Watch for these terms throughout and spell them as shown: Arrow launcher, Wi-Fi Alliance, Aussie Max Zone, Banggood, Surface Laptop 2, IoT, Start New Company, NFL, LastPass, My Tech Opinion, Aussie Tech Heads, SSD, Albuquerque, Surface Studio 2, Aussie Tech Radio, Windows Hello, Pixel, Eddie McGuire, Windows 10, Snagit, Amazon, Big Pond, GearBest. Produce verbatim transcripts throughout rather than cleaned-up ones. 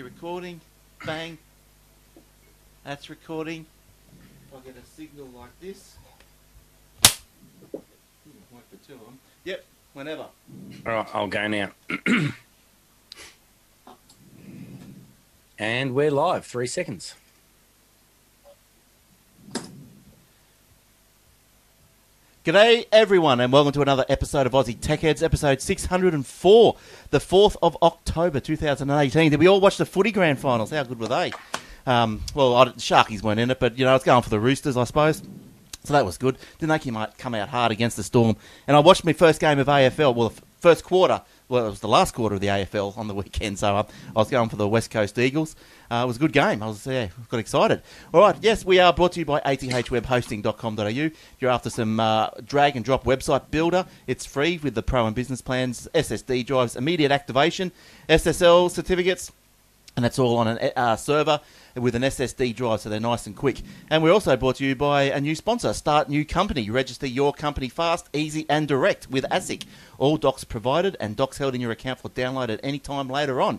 be recording. Bang. That's recording. If I get a signal like this. Ooh, wait for two of them. Yep, whenever. Alright, I'll go now. And we're live, three seconds. G'day everyone and welcome to another episode of Aussie Tech Heads, episode six hundred and four, the fourth of October two thousand eighteen. Did we all watch the footy grand finals? How good were they? Um, well, I, the Sharkies weren't in it, but you know, I was going for the Roosters, I suppose. So that was good. Didn't they might come out hard against the Storm? And I watched my first game of A F L, well, the first quarter, well, it was the last quarter of the A F L on the weekend, so I, I was going for the West Coast Eagles. Uh, it was a good game. I was yeah, got excited. All right, yes, we are brought to you by a t h web hosting dot com dot a u. If you're after some uh, drag-and-drop website builder, it's free with the pro and business plans, S S D drives, immediate activation, S S L certificates, and that's all on a uh, server with an S S D drive, so they're nice and quick. And we're also brought to you by a new sponsor, Start New Company. Register your company fast, easy and direct with ASIC. All docs provided and docs held in your account for download at any time later on.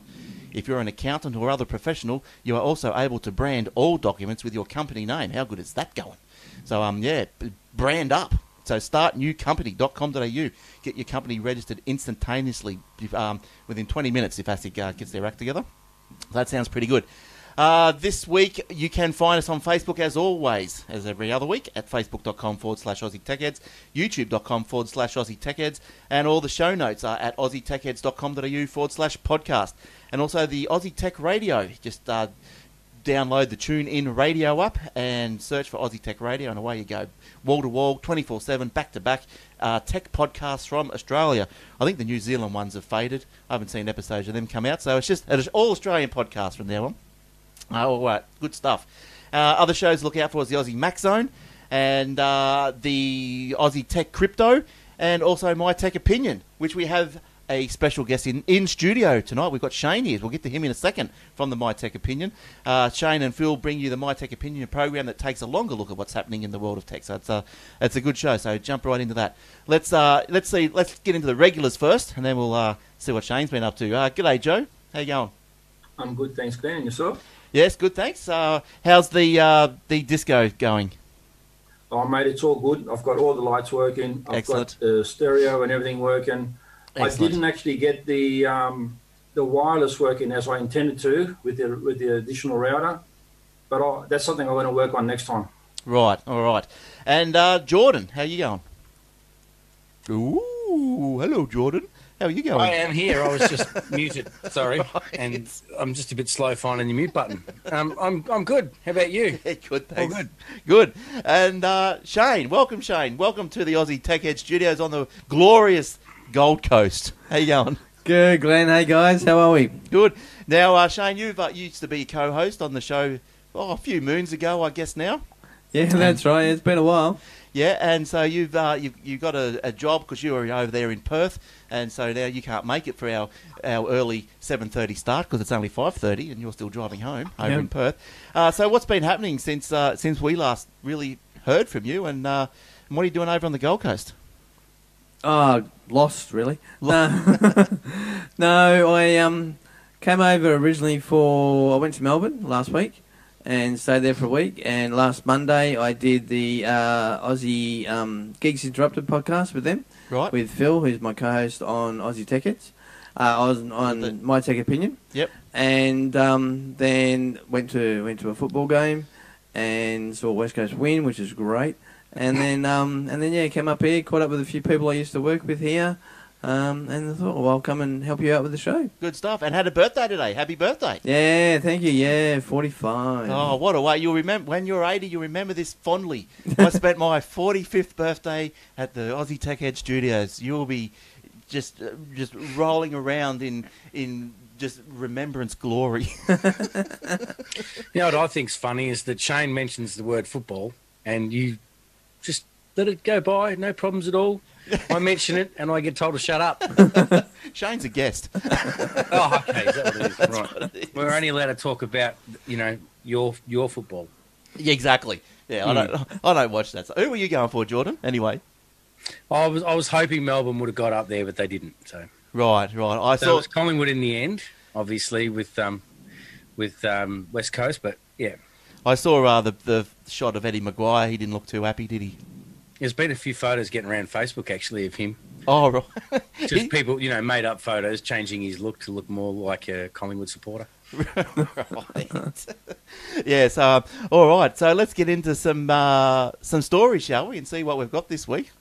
If you're an accountant or other professional, you are also able to brand all documents with your company name. How good is that going? So, um, yeah, brand up. So start new company dot com dot a u. Get your company registered instantaneously um, within twenty minutes if ASIC uh, gets their act together. That sounds pretty good. Uh, this week, you can find us on Facebook as always, as every other week, at facebook.com forward slash Aussie Tech Heads, youtube.com forward slash Aussie Tech Heads, and all the show notes are at aussie tech heads dot com dot a u forward slash podcast. And also the Aussie Tech Radio. Just uh, download the TuneIn Radio app and search for Aussie Tech Radio, and away you go. Wall to wall, twenty-four seven, back to back, uh, tech podcasts from Australia. I think the New Zealand ones have faded. I haven't seen episodes of them come out, so it's just it's all Australian podcasts from now on. Oh, all right, good stuff. Uh, other shows to look out for is the Aussie Max Zone and uh, the Aussie Tech Crypto, and also My Tech Opinion, which we have a special guest in, in studio tonight. We've got Shane here. We'll get to him in a second from the My Tech Opinion. Uh, Shane and Phil bring you the My Tech Opinion program that takes a longer look at what's happening in the world of tech. So it's a, it's a good show, so jump right into that. Let's uh, let's see. Let's get into the regulars first, and then we'll uh, see what Shane's been up to. Uh, g'day, Joe. How you going? I'm good, thanks, Glenn. Yourself? Yes, good, thanks. Uh, how's the uh, the disco going? Oh, mate, it's all good. I've got all the lights working. I've Excellent. got the stereo and everything working. Excellent. I didn't actually get the um, the wireless working as I intended to with the with the additional router, but I'll, that's something I'm going to work on next time. Right, all right. And uh, Jordan, how you going? Ooh, hello, Jordan. How are you going? I am here. I was just muted. Sorry. Right. And I'm just a bit slow finding the mute button. Um, I'm I'm good. How about you? Yeah, good, thanks. All good. Good. And uh, Shane, welcome, Shane. Welcome to the Aussie Tech Head Studios on the glorious Gold Coast. How you going? Good, Glenn. Hey, guys. How are we? Good. Now, uh, Shane, you've, uh, you used to be co-host on the show oh, a few moons ago, I guess now. Yeah, that's um, right. It's been a while. Yeah, and so you've uh, you've, you've got a, a job because you were over there in Perth, and so now you can't make it for our, our early seven thirty start because it's only five thirty and you're still driving home over yep. in Perth. Uh, so what's been happening since uh, since we last really heard from you, and, uh, and what are you doing over on the Gold Coast? Uh, lost, really. Lost. No. no, I um came over originally for... I went to Melbourne last week and stayed there for a week. And last Monday, I did the uh, Aussie um, Geeks Interrupted podcast with them. Right. With Phil, who's my co-host on Aussie Tech Hits. Uh, I was on the... My Tech Opinion. Yep. And um, then went to went to a football game and saw West Coast win, which is great. And then um, and then yeah, came up here, caught up with a few people I used to work with here, um, and I thought, well, I'll come and help you out with the show. Good stuff. And had a birthday today. Happy birthday. Yeah, thank you. Yeah, forty-five. Oh, what a way. You'll remember, when you're eighty, you'll remember this fondly. I spent my forty-fifth birthday at the Aussie Tech Head Studios. You'll be just just rolling around in in just remembrance glory. You know what I think's funny is that Shane mentions the word football, and you just let it go by, no problems at all. I mention it and I get told to shut up. Shane's a guest. Oh, okay, is that what it is? That's right. What it is. We're only allowed to talk about, you know, your your football. Yeah, exactly. Yeah, mm. I don't I don't watch that. So who were you going for, Jordan? Anyway, I was I was hoping Melbourne would have got up there, but they didn't. So right, right. I so saw it was Collingwood in the end, obviously with um with um, West Coast, but yeah. I saw uh, the, the shot of Eddie McGuire. He didn't look too happy, did he? There's been a few photos getting around Facebook, actually, of him. Oh, right. Just people, you know, made-up photos, changing his look to look more like a Collingwood supporter. Right. Yes. Um, all right. So let's get into some uh, some stories, shall we, and see what we've got this week.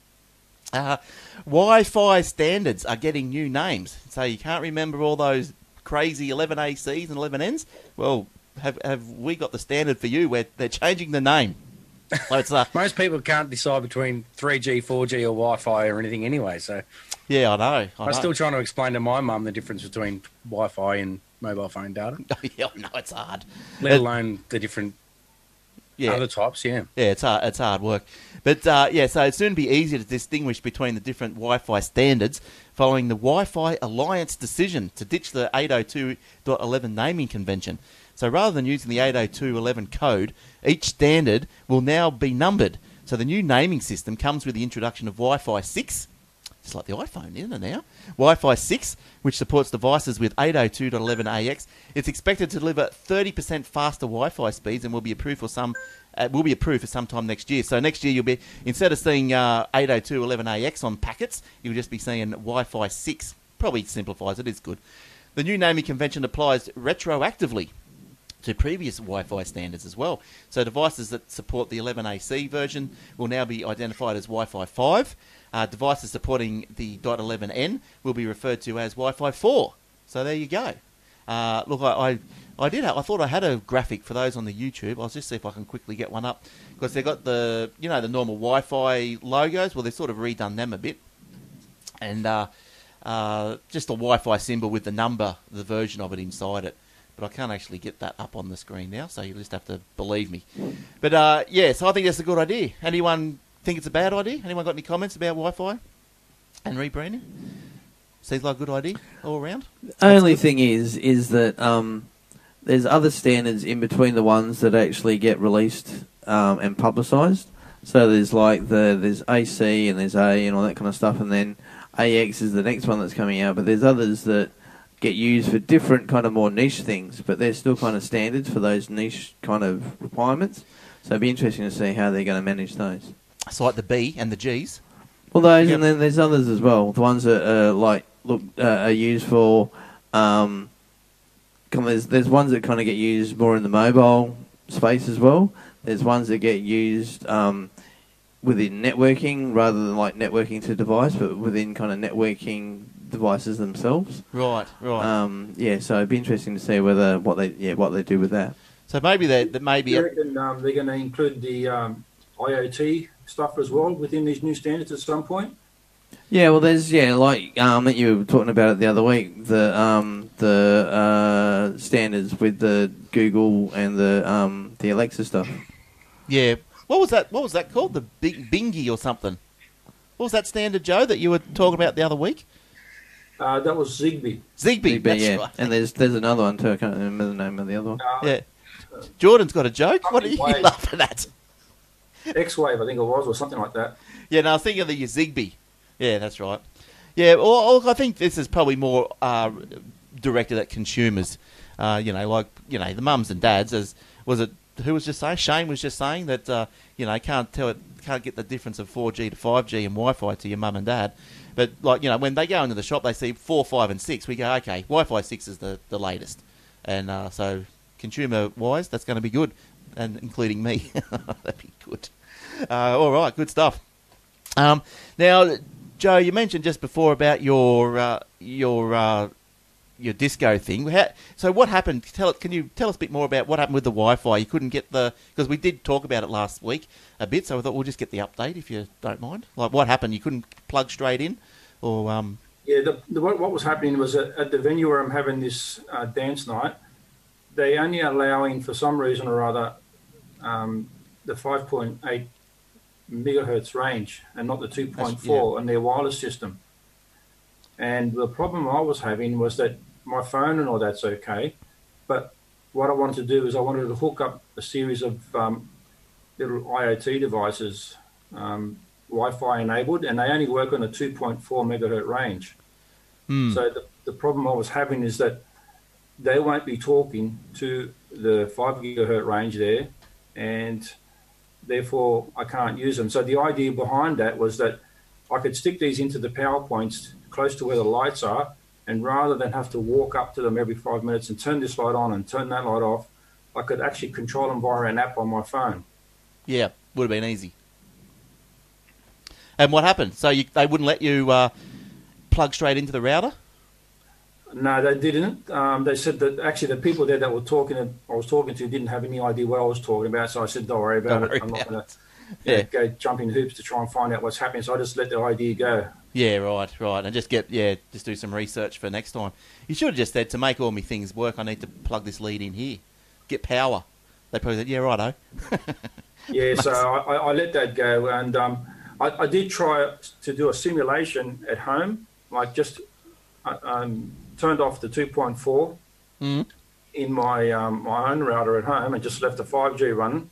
Uh, Wi-Fi standards are getting new names. So you can't remember all those crazy eleven A Cs and eleven Ns? Well, have have we got the standard for you where they're changing the name? So it's, uh, most people can't decide between three G, four G or Wi-Fi or anything anyway. So yeah, I know. I I'm know. still trying to explain to my mum the difference between Wi-Fi and mobile phone data. Yeah, I know, it's hard. Let it, alone the different yeah. other types, yeah. Yeah, it's hard, it's hard work. But uh, yeah, so it'll soon be easier to distinguish between the different Wi-Fi standards following the Wi-Fi Alliance decision to ditch the eight oh two dot eleven naming convention. So rather than using the eight oh two dot eleven code, each standard will now be numbered. So the new naming system comes with the introduction of Wi-Fi six, just like the iPhone, isn't it now? Wi-Fi six, which supports devices with eight oh two dot eleven A X. It's expected to deliver thirty percent faster Wi-Fi speeds and will be approved for some uh, will be approved for sometime next year. So next year you'll be, instead of seeing uh, eight oh two dot eleven A X on packets, you'll just be seeing Wi-Fi six. Probably simplifies it. It's good. The new naming convention applies retroactively to previous Wi-Fi standards as well. So devices that support the eleven A C version will now be identified as Wi-Fi five. Uh, devices supporting the .eleven N will be referred to as Wi-Fi four. So there you go. Uh, look, I, I, I did. Have, I thought I had a graphic for those on the YouTube. I'll just see if I can quickly get one up, because they've got the, you know, the normal Wi-Fi logos. Well, they've sort of redone them a bit, and uh, uh, just a Wi-Fi symbol with the number, the version of it inside it. But I can't actually get that up on the screen now, so you just have to believe me. But, uh, yeah, so I think that's a good idea. Anyone think it's a bad idea? Anyone got any comments about Wi-Fi and rebranding? Seems like a good idea all around. The only thing is is that um, there's other standards in between the ones that actually get released um, and publicised. So there's like the there's A C and there's A and all that kind of stuff, and then A X is the next one that's coming out. But there's others that get used for different kind of more niche things, but they're still kind of standards for those niche kind of requirements. So it'd be interesting to see how they're going to manage those. So like the B and the Gs? Well, those, yep. And then there's others as well. The ones that are, like, look, uh, are used for... Um, there's, there's ones that kind of get used more in the mobile space as well. There's ones that get used um, within networking rather than, like, networking to device, but within kind of networking devices themselves. Right, right. Um, yeah, so it'd be interesting to see whether what they yeah what they do with that. So maybe they that maybe I reckon, um, they're going to include the um, I O T stuff as well within these new standards at some point. Yeah, well, there's yeah like um, you were talking about it the other week, the um, the uh, standards with the Google and the um, the Alexa stuff. Yeah, what was that? What was that called? The Big Bingy or something? What was that standard, Joe, that you were talking about the other week? Uh, that was Zigbee. Zigbee, Zigbee, that's yeah. Right. And there's there's another one too. I can't remember the name of the other one. Uh, yeah. Uh, Jordan's got a joke. What are you laughing at? X-Wave, I think it was, or something like that. Yeah, no, I was thinking of the Zigbee. Yeah, that's right. Yeah, well, I think this is probably more uh, directed at consumers. Uh, you know, like, you know, the mums and dads. As was it? Who was just saying? Shane was just saying that uh, you know, can't tell it, can't get the difference of four G to five G and Wi-Fi to your mum and dad. But, like, you know, when they go into the shop, they see four, five, and six. We go, okay, Wi-Fi six is the, the latest. And uh, so, consumer-wise, that's going to be good, and including me. That'd be good. Uh, all right, good stuff. Um, now, Joe, you mentioned just before about your uh, your uh, your disco thing. How, so, what happened? Tell Can you tell us a bit more about what happened with the Wi-Fi? You couldn't get the... Because we did talk about it last week a bit, so I thought we'll just get the update, if you don't mind. Like, what happened? You couldn't plug straight in? Or um... Yeah, the, the, what, what was happening was at, at the venue where I'm having this uh, dance night, they only allowing, for some reason or other, um, the five point eight megahertz range and not the two point four yeah. and their wireless system. And the problem I was having was that my phone and all that's okay, but what I wanted to do is I wanted to hook up a series of um, little I O T devices, um, Wi-Fi enabled, and they only work on a two point four megahertz range. Mm. So the, the problem I was having is that they won't be talking to the five gigahertz range there, and therefore I can't use them. So the idea behind that was that I could stick these into the power points close to where the lights are, and rather than have to walk up to them every five minutes and turn this light on and turn that light off, I could actually control them via an app on my phone. Yeah, would have been easy. And what happened? So you, they wouldn't let you uh, plug straight into the router? No, they didn't. Um, they said that actually the people there that were talking, to, I was talking to didn't have any idea what I was talking about. So I said, don't worry about don't it. Worry I'm not going to yeah. yeah, go jump in hoops to try and find out what's happening. So I just let the idea go. Yeah, right, right. And just get, yeah, just do some research for next time. You should have just said, to make all my things work, I need to plug this lead in here. Get power. They probably said, yeah, righto. yeah, so I, I let that go. And um, I, I did try to do a simulation at home. Like just um, turned off the two point four mm. in my um, my own router at home and just left the five G running.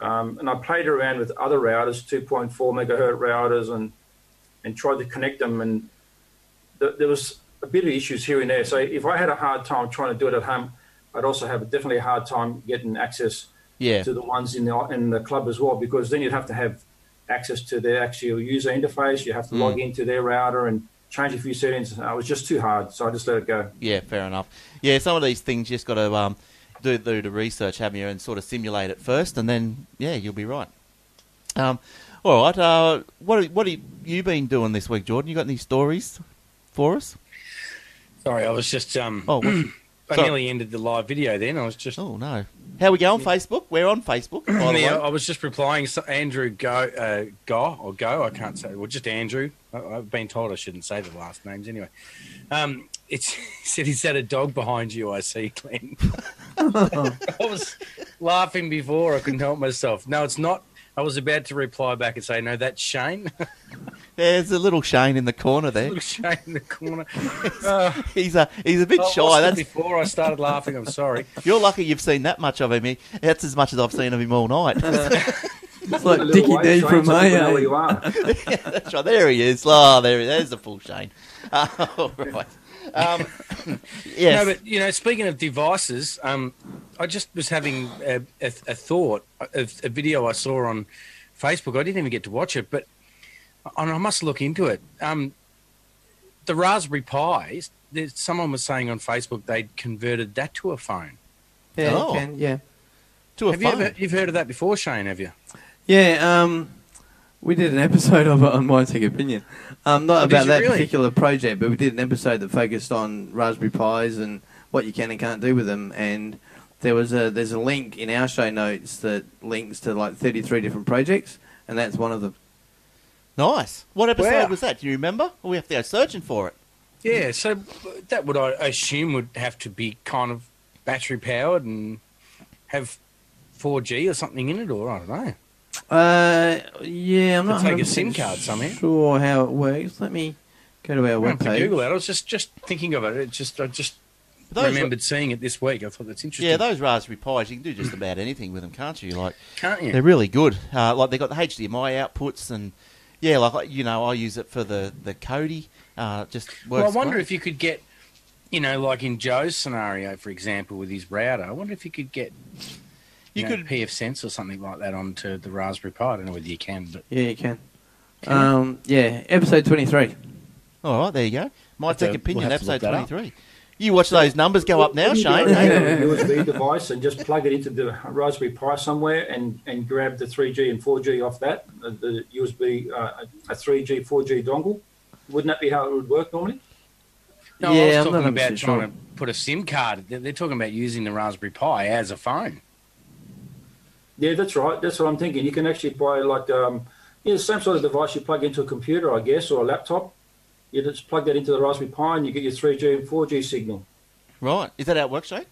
Um, and I played around with other routers, two point four megahertz routers, and and tried to connect them. And th- there was a bit of issues here and there. So if I had a hard time trying to do it at home, I'd also have a definitely a hard time getting access yeah. to the ones in the in the club as well, because then you'd have to have access to their actual user interface. You have to mm. log into their router and change a few settings. It was just too hard, so I just let it go. Yeah, fair enough. Yeah, some of these things you just got to um, do, do the research, haven't you, and sort of simulate it first, and then, yeah, you'll be right. Um, all right. Uh, what what have you been doing this week, Jordan? You got any stories for us? Sorry, I was just... Um... Oh, I so, nearly ended the live video then. I was just... Oh, no. How we go on Facebook? We're on Facebook. Yeah, I was just replying. So Andrew Go, uh, Go or Go, I can't say. Well, just Andrew. I, I've been told I shouldn't say the last names anyway. Um, it's, he said, he's had a dog behind you, I see, Glenn. I was laughing before. I couldn't help myself. No, it's not. I was about to reply back and say, no, that's Shane. There's a little Shane in the corner there. Little Shane in the corner. Uh, he's a he's a bit shy. I that's... Before I started laughing, I'm sorry. You're lucky you've seen that much of him. That's as much as I've seen of him all night. It's like Dickie D from Mayo. Yeah, that's right. There he is. Oh, there he is. There's the full Shane. Uh, all right. Um, yes. No, but you know, speaking of devices, um, I just was having a, a, a thought of a video I saw on Facebook. I didn't even get to watch it, but. And I must look into it. Um, the Raspberry Pis, someone was saying on Facebook they'd converted that to a phone. Yeah, oh. can, yeah. To a have phone. You ever, you've heard of that before, Shane, have you? Yeah, um, we did an episode of it on My Tech Opinion. Um, not oh, about that really? particular project, but we did an episode that focused on Raspberry Pis and what you can and can't do with them. And there was a there's a link in our show notes that links to like thirty-three different projects, and that's one of them. Nice. What episode wow. was that? Do you remember? We have to go searching for it. Yeah, so that would, I assume, would have to be kind of battery-powered and have four G or something in it, or I don't know. Uh, yeah, I'm not take a SIM card somehow. Sure how it works. Let me go to our webpage. I Google that. I was just, just thinking of it. It just I just those remembered ra- seeing it this week. I thought that's interesting. Yeah, those Raspberry Pis, you can do just about anything with them, can't you? Like, can't you? They're really good. Uh, like, they've got the H D M I outputs and... Yeah, like, you know, I use it for the, the Kodi. Uh, just works well, I wonder well. if you could get, you know, like in Joe's scenario, for example, with his router, I wonder if you could get you, you know, could PFSense or something like that onto the Raspberry Pi. I don't know whether you can. But yeah, you can. can um, you? Yeah, episode twenty-three. All right, there you go. My Tech Opinion, we'll episode twenty-three. You watch those numbers go up now, Shane. You can use a U S B device and just plug it into the Raspberry Pi somewhere and, and grab the three G and four G off that, the U S B, uh, a three G, four G dongle. Wouldn't that be how it would work normally? No, yeah, I was I'm talking about sure. trying to put a SIM card. They're, they're talking about using the Raspberry Pi as a phone. Yeah, that's right. That's what I'm thinking. You can actually buy like um, you know, the same sort of device you plug into a computer, I guess, or a laptop. You just plug that into the Raspberry Pi and you get your three G and four G signal. Right. Is that how it works, Shane?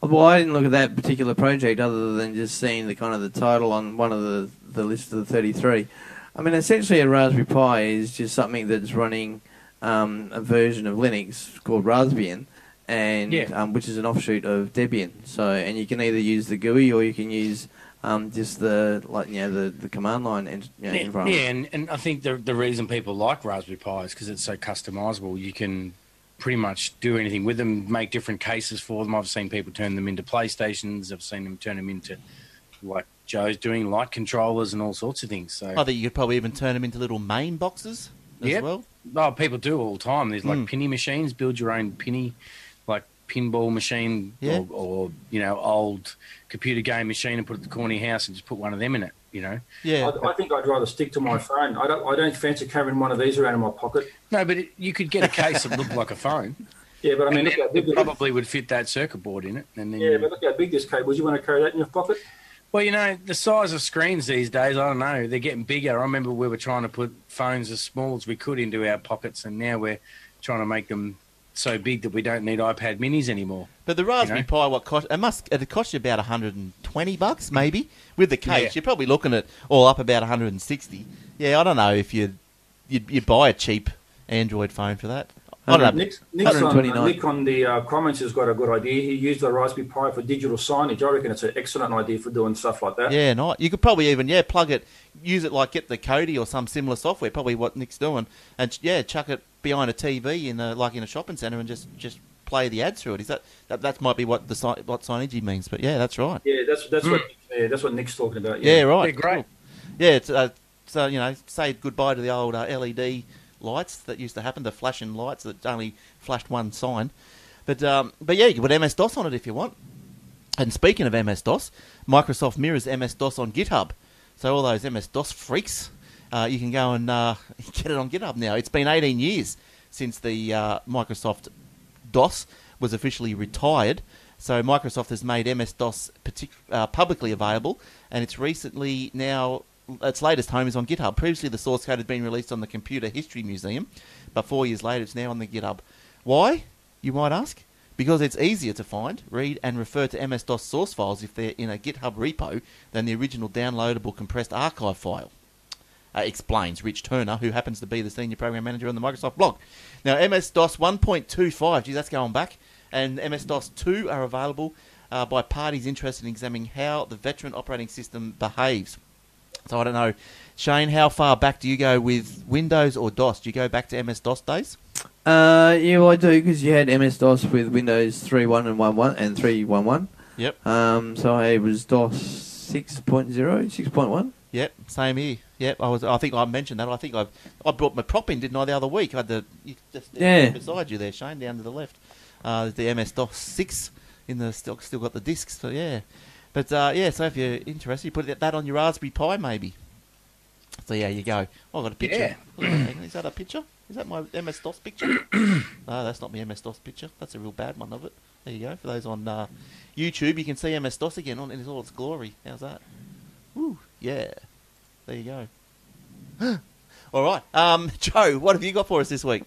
Well, I didn't look at that particular project other than just seeing the kind of the title on one of the, the list of the thirty-three. I mean, essentially a Raspberry Pi is just something that's running um, a version of Linux called Raspbian, and yeah. um, which is an offshoot of Debian. So, and you can either use the G U I or you can use... Um, just the like, you know, the, the command line and you know, yeah, environment. Yeah, and, and I think the the reason people like Raspberry Pi is because it's so customisable. You can pretty much do anything with them, make different cases for them. I've seen people turn them into PlayStations. I've seen them turn them into, like Joe's doing, light controllers and all sorts of things. So I think you could probably even turn them into little main boxes as yep. well. Oh, people do all the time. There's like mm. pinny machines. Build your own pinny, like pinball machine yeah. or, or, you know, old computer game machine and put it at the corner of your house and just put one of them in it, you know. Yeah. I, I think I'd rather stick to my phone. I don't I don't fancy carrying one of these around in my pocket. No, but it, you could get a case that looked like a phone. Yeah, but I mean, look how big it probably would fit that circuit board in it. And then, yeah, but look how big this cable is. You want to carry that in your pocket? Well, you know, the size of screens these days, I don't know, they're getting bigger. I remember we were trying to put phones as small as we could into our pockets, and now we're trying to make them so big that we don't need iPad minis anymore. But the Raspberry you know? Pi, what cost, it must it cost you about one hundred twenty bucks maybe with the case. Yeah. You're probably looking at all up about one hundred sixty. Yeah, I don't know if you you'd, you'd buy a cheap Android phone for that. I don't know. Nick's, Nick's on, Nick on the uh, comments has got a good idea. He used the Raspberry Pi for digital signage. I reckon it's an excellent idea for doing stuff like that. Yeah, nice. You could probably even, yeah, plug it, use it like get the Kodi or some similar software, probably what Nick's doing, and, yeah, chuck it behind a T V, in a, like in a shopping centre, and just, just play the ads through it. Is that, that that might be what the si- what signage means, but, yeah, that's right. Yeah, that's that's mm. what yeah, that's what Nick's talking about. Yeah, yeah right. They're great. Cool. Yeah, it's, uh, so, you know, say goodbye to the old uh, L E D lights that used to happen, the flashing lights that only flashed one sign. But um, but yeah, you can put M S DOS on it if you want. And speaking of M S DOS, Microsoft mirrors M S DOS on GitHub. So all those M S DOS freaks, uh, you can go and uh, get it on GitHub now. It's been eighteen years since the uh, Microsoft DOS was officially retired. So Microsoft has made M S DOS partic- uh, publicly available, and it's recently now... Its latest home is on GitHub. Previously, the source code had been released on the Computer History Museum, but four years later, it's now on the GitHub. Why, you might ask? Because it's easier to find, read, and refer to M S DOS source files if they're in a GitHub repo than the original downloadable compressed archive file, uh, explains Rich Turner, who happens to be the senior program manager on the Microsoft blog. Now, M S DOS one point two five, geez, that's going back, and M S DOS two are available uh, by parties interested in examining how the veteran operating system behaves. So I don't know, Shane, how far back do you go with Windows or DOS? Do you go back to M S DOS days? Uh, yeah, well, I do, because you had M S DOS with Windows three point one and one point one and three point one point one. Yep. Um, so I was DOS six point oh, six point one. Yep, same here. Yep, I was. I think I mentioned that. I think I I brought my prop in, didn't I, the other week? I had the you just, yeah beside you there, Shane, down to the left. Uh, the M S DOS six in the still still got the discs. So yeah. But, uh, yeah, so if you're interested, you put that on your Raspberry Pi, maybe. So, yeah, you go. Oh, I've got a picture. Yeah. Is that a picture? Is that my M S DOS picture? No, that's not my M S DOS picture. That's a real bad one of it. There you go. For those on uh, YouTube, you can see M S DOS again on in all its glory. How's that? Woo, yeah. There you go. All right. Um, Joe, what have you got for us this week?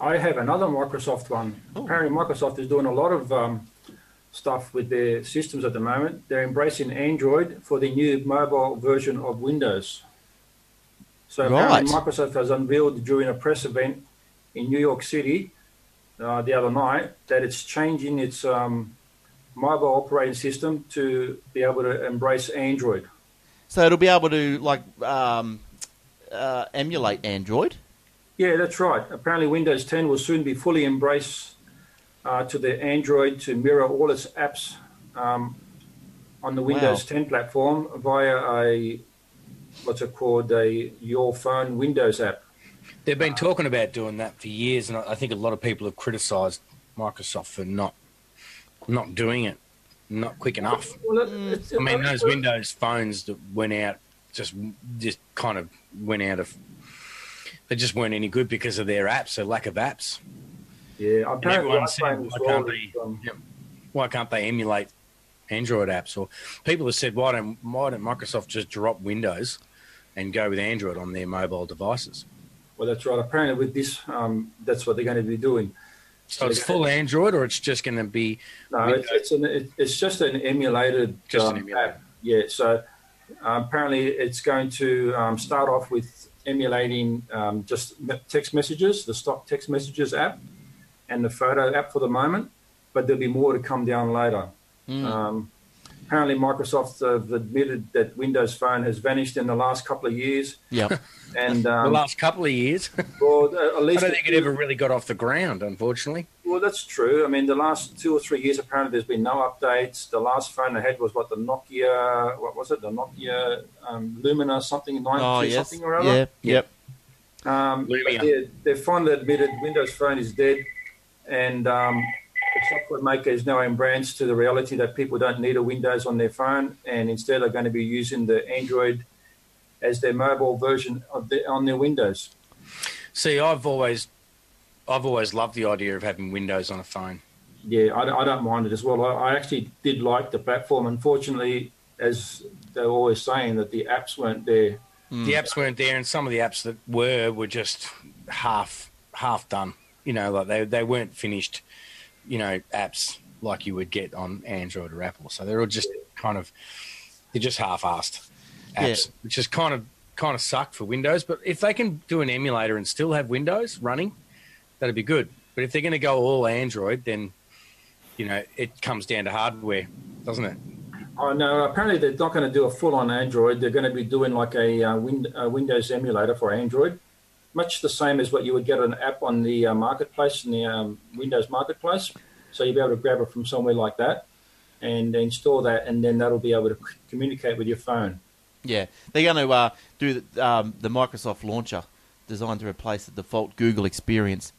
I have another Microsoft one. Ooh. Apparently, Microsoft is doing a lot of... Um, stuff with their systems at the moment. They're embracing Android for the new mobile version of Windows. So right. Microsoft has unveiled during a press event in New York City uh, the other night that it's changing its um, mobile operating system to be able to embrace Android. So it'll be able to like um, uh, emulate Android? Yeah, that's right. Apparently Windows ten will soon be fully embraced Uh, to the Android to mirror all its apps um, on the Windows wow. ten platform via a, what's it called, a Your Phone Windows app. They've been uh, talking about doing that for years, and I think a lot of people have criticised Microsoft for not not doing it, not quick enough. Well, I mean, those Windows phones that went out just just kind of went out of, they just weren't any good because of their apps, their lack of apps. Yeah, I everyone said, why can't, they, um, yeah, why can't they emulate Android apps? Or people have said, why don't, why don't Microsoft just drop Windows and go with Android on their mobile devices? Well, that's right. Apparently with this, um, that's what they're going to be doing. So, so it's full to... Android, or it's just going to be... No, Windows? it's it's, an, it, it's just an emulated just um, an emulator. app. Yeah, so uh, apparently it's going to um, start off with emulating um, just text messages, the stock text messages app, and the photo app for the moment, but there'll be more to come down later. Mm. Um, apparently Microsoft have admitted that Windows Phone has vanished in the last couple of years. Yeah, and um, the last couple of years. Well, at least I don't think it ever really got off the ground, unfortunately. Well, that's true. I mean, the last two or three years, apparently, there's been no updates. The last phone I had was what the Nokia, what was it? The Nokia um, Lumina something, ninety oh, yes. something or other. Yeah, yep. Um, they they finally admitted Windows Phone is dead, and um, the software maker is now embraced to the reality that people don't need a Windows on their phone, and instead are going to be using the Android as their mobile version of the, on their Windows. See, I've always, I've always loved the idea of having Windows on a phone. Yeah, I, I don't mind it as well. I, I actually did like the platform. Unfortunately, as they're always saying, that the apps weren't there. The apps weren't there, and some of the apps that were were just half half done. You know, like they they weren't finished. You know, apps like you would get on Android or Apple. So they're all just kind of they're just half-assed apps, yeah. which is kind of kind of sucked for Windows. But if they can do an emulator and still have Windows running, that'd be good. But if they're going to go all Android, then you know it comes down to hardware, doesn't it? Oh, no, apparently they're not going to do a full-on Android. They're going to be doing like a, uh, win- a Windows emulator for Android, much the same as what you would get an app on the uh, marketplace, in the um, Windows marketplace. So you'll be able to grab it from somewhere like that and install that, and then that'll be able to c- communicate with your phone. Yeah, they're going to uh, do the, um, the Microsoft launcher designed to replace the default Google experience.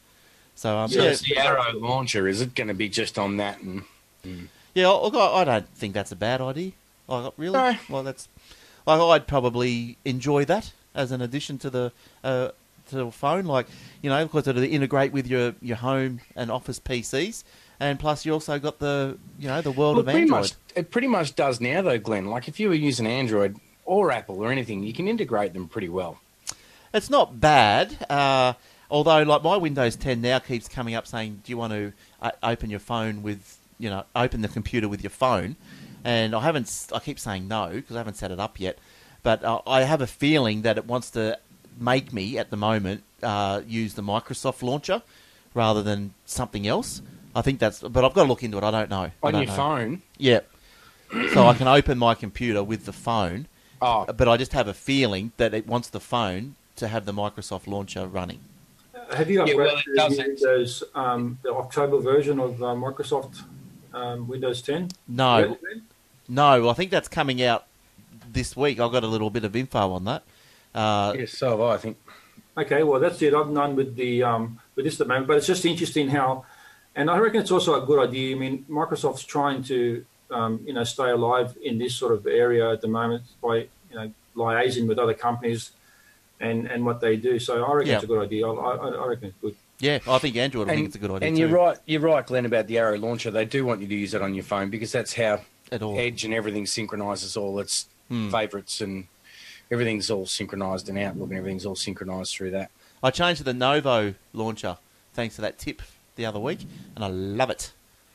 So, um, so yeah, it's the Arrow launcher. Is it going to be just on that and... Mm. Yeah, look, I don't think that's a bad idea. Like, really? No. Well, that's like I'd probably enjoy that as an addition to the uh, to the phone. Like, you know, because it'll integrate with your, your home and office P Cs, and plus you also got the you know the world well, of Android. Pretty much, it pretty much does now, though, Glenn. Like, if you were using Android or Apple or anything, you can integrate them pretty well. It's not bad. Uh, although, like my Windows ten now keeps coming up saying, "Do you want to uh, open your phone with?" You know, open the computer with your phone, and I haven't. I keep saying no because I haven't set it up yet, but uh, I have a feeling that it wants to make me at the moment uh, use the Microsoft launcher rather than something else. I think that's, but I've got to look into it. I don't know. On don't your know. phone, yeah. So I can open my computer with the phone, oh. but I just have a feeling that it wants the phone to have the Microsoft launcher running. Uh, have you upgraded yeah, well, to Windows, um, the October version of uh, Microsoft? Um, Windows ten? No. No, I think that's coming out this week. I've got a little bit of info on that. Uh, yes, so have I, I think. Okay, well, that's it. I've none with the um, with this at the moment, but it's just interesting how, and I reckon it's also a good idea. I mean, Microsoft's trying to, um, you know, stay alive in this sort of area at the moment by, you know, liaising with other companies and, and what they do. So I reckon yeah. it's a good idea. I, I, I reckon it's good. Yeah, I think Android. I and, think it's a good idea. And you're too. right, you're right, Glenn, about the Arrow launcher. They do want you to use it on your phone because that's how Edge and everything synchronises all its hmm. favourites, and everything's all synchronised in Outlook, and everything's all synchronised through that. I changed to the Novo launcher thanks to that tip the other week, and I love it.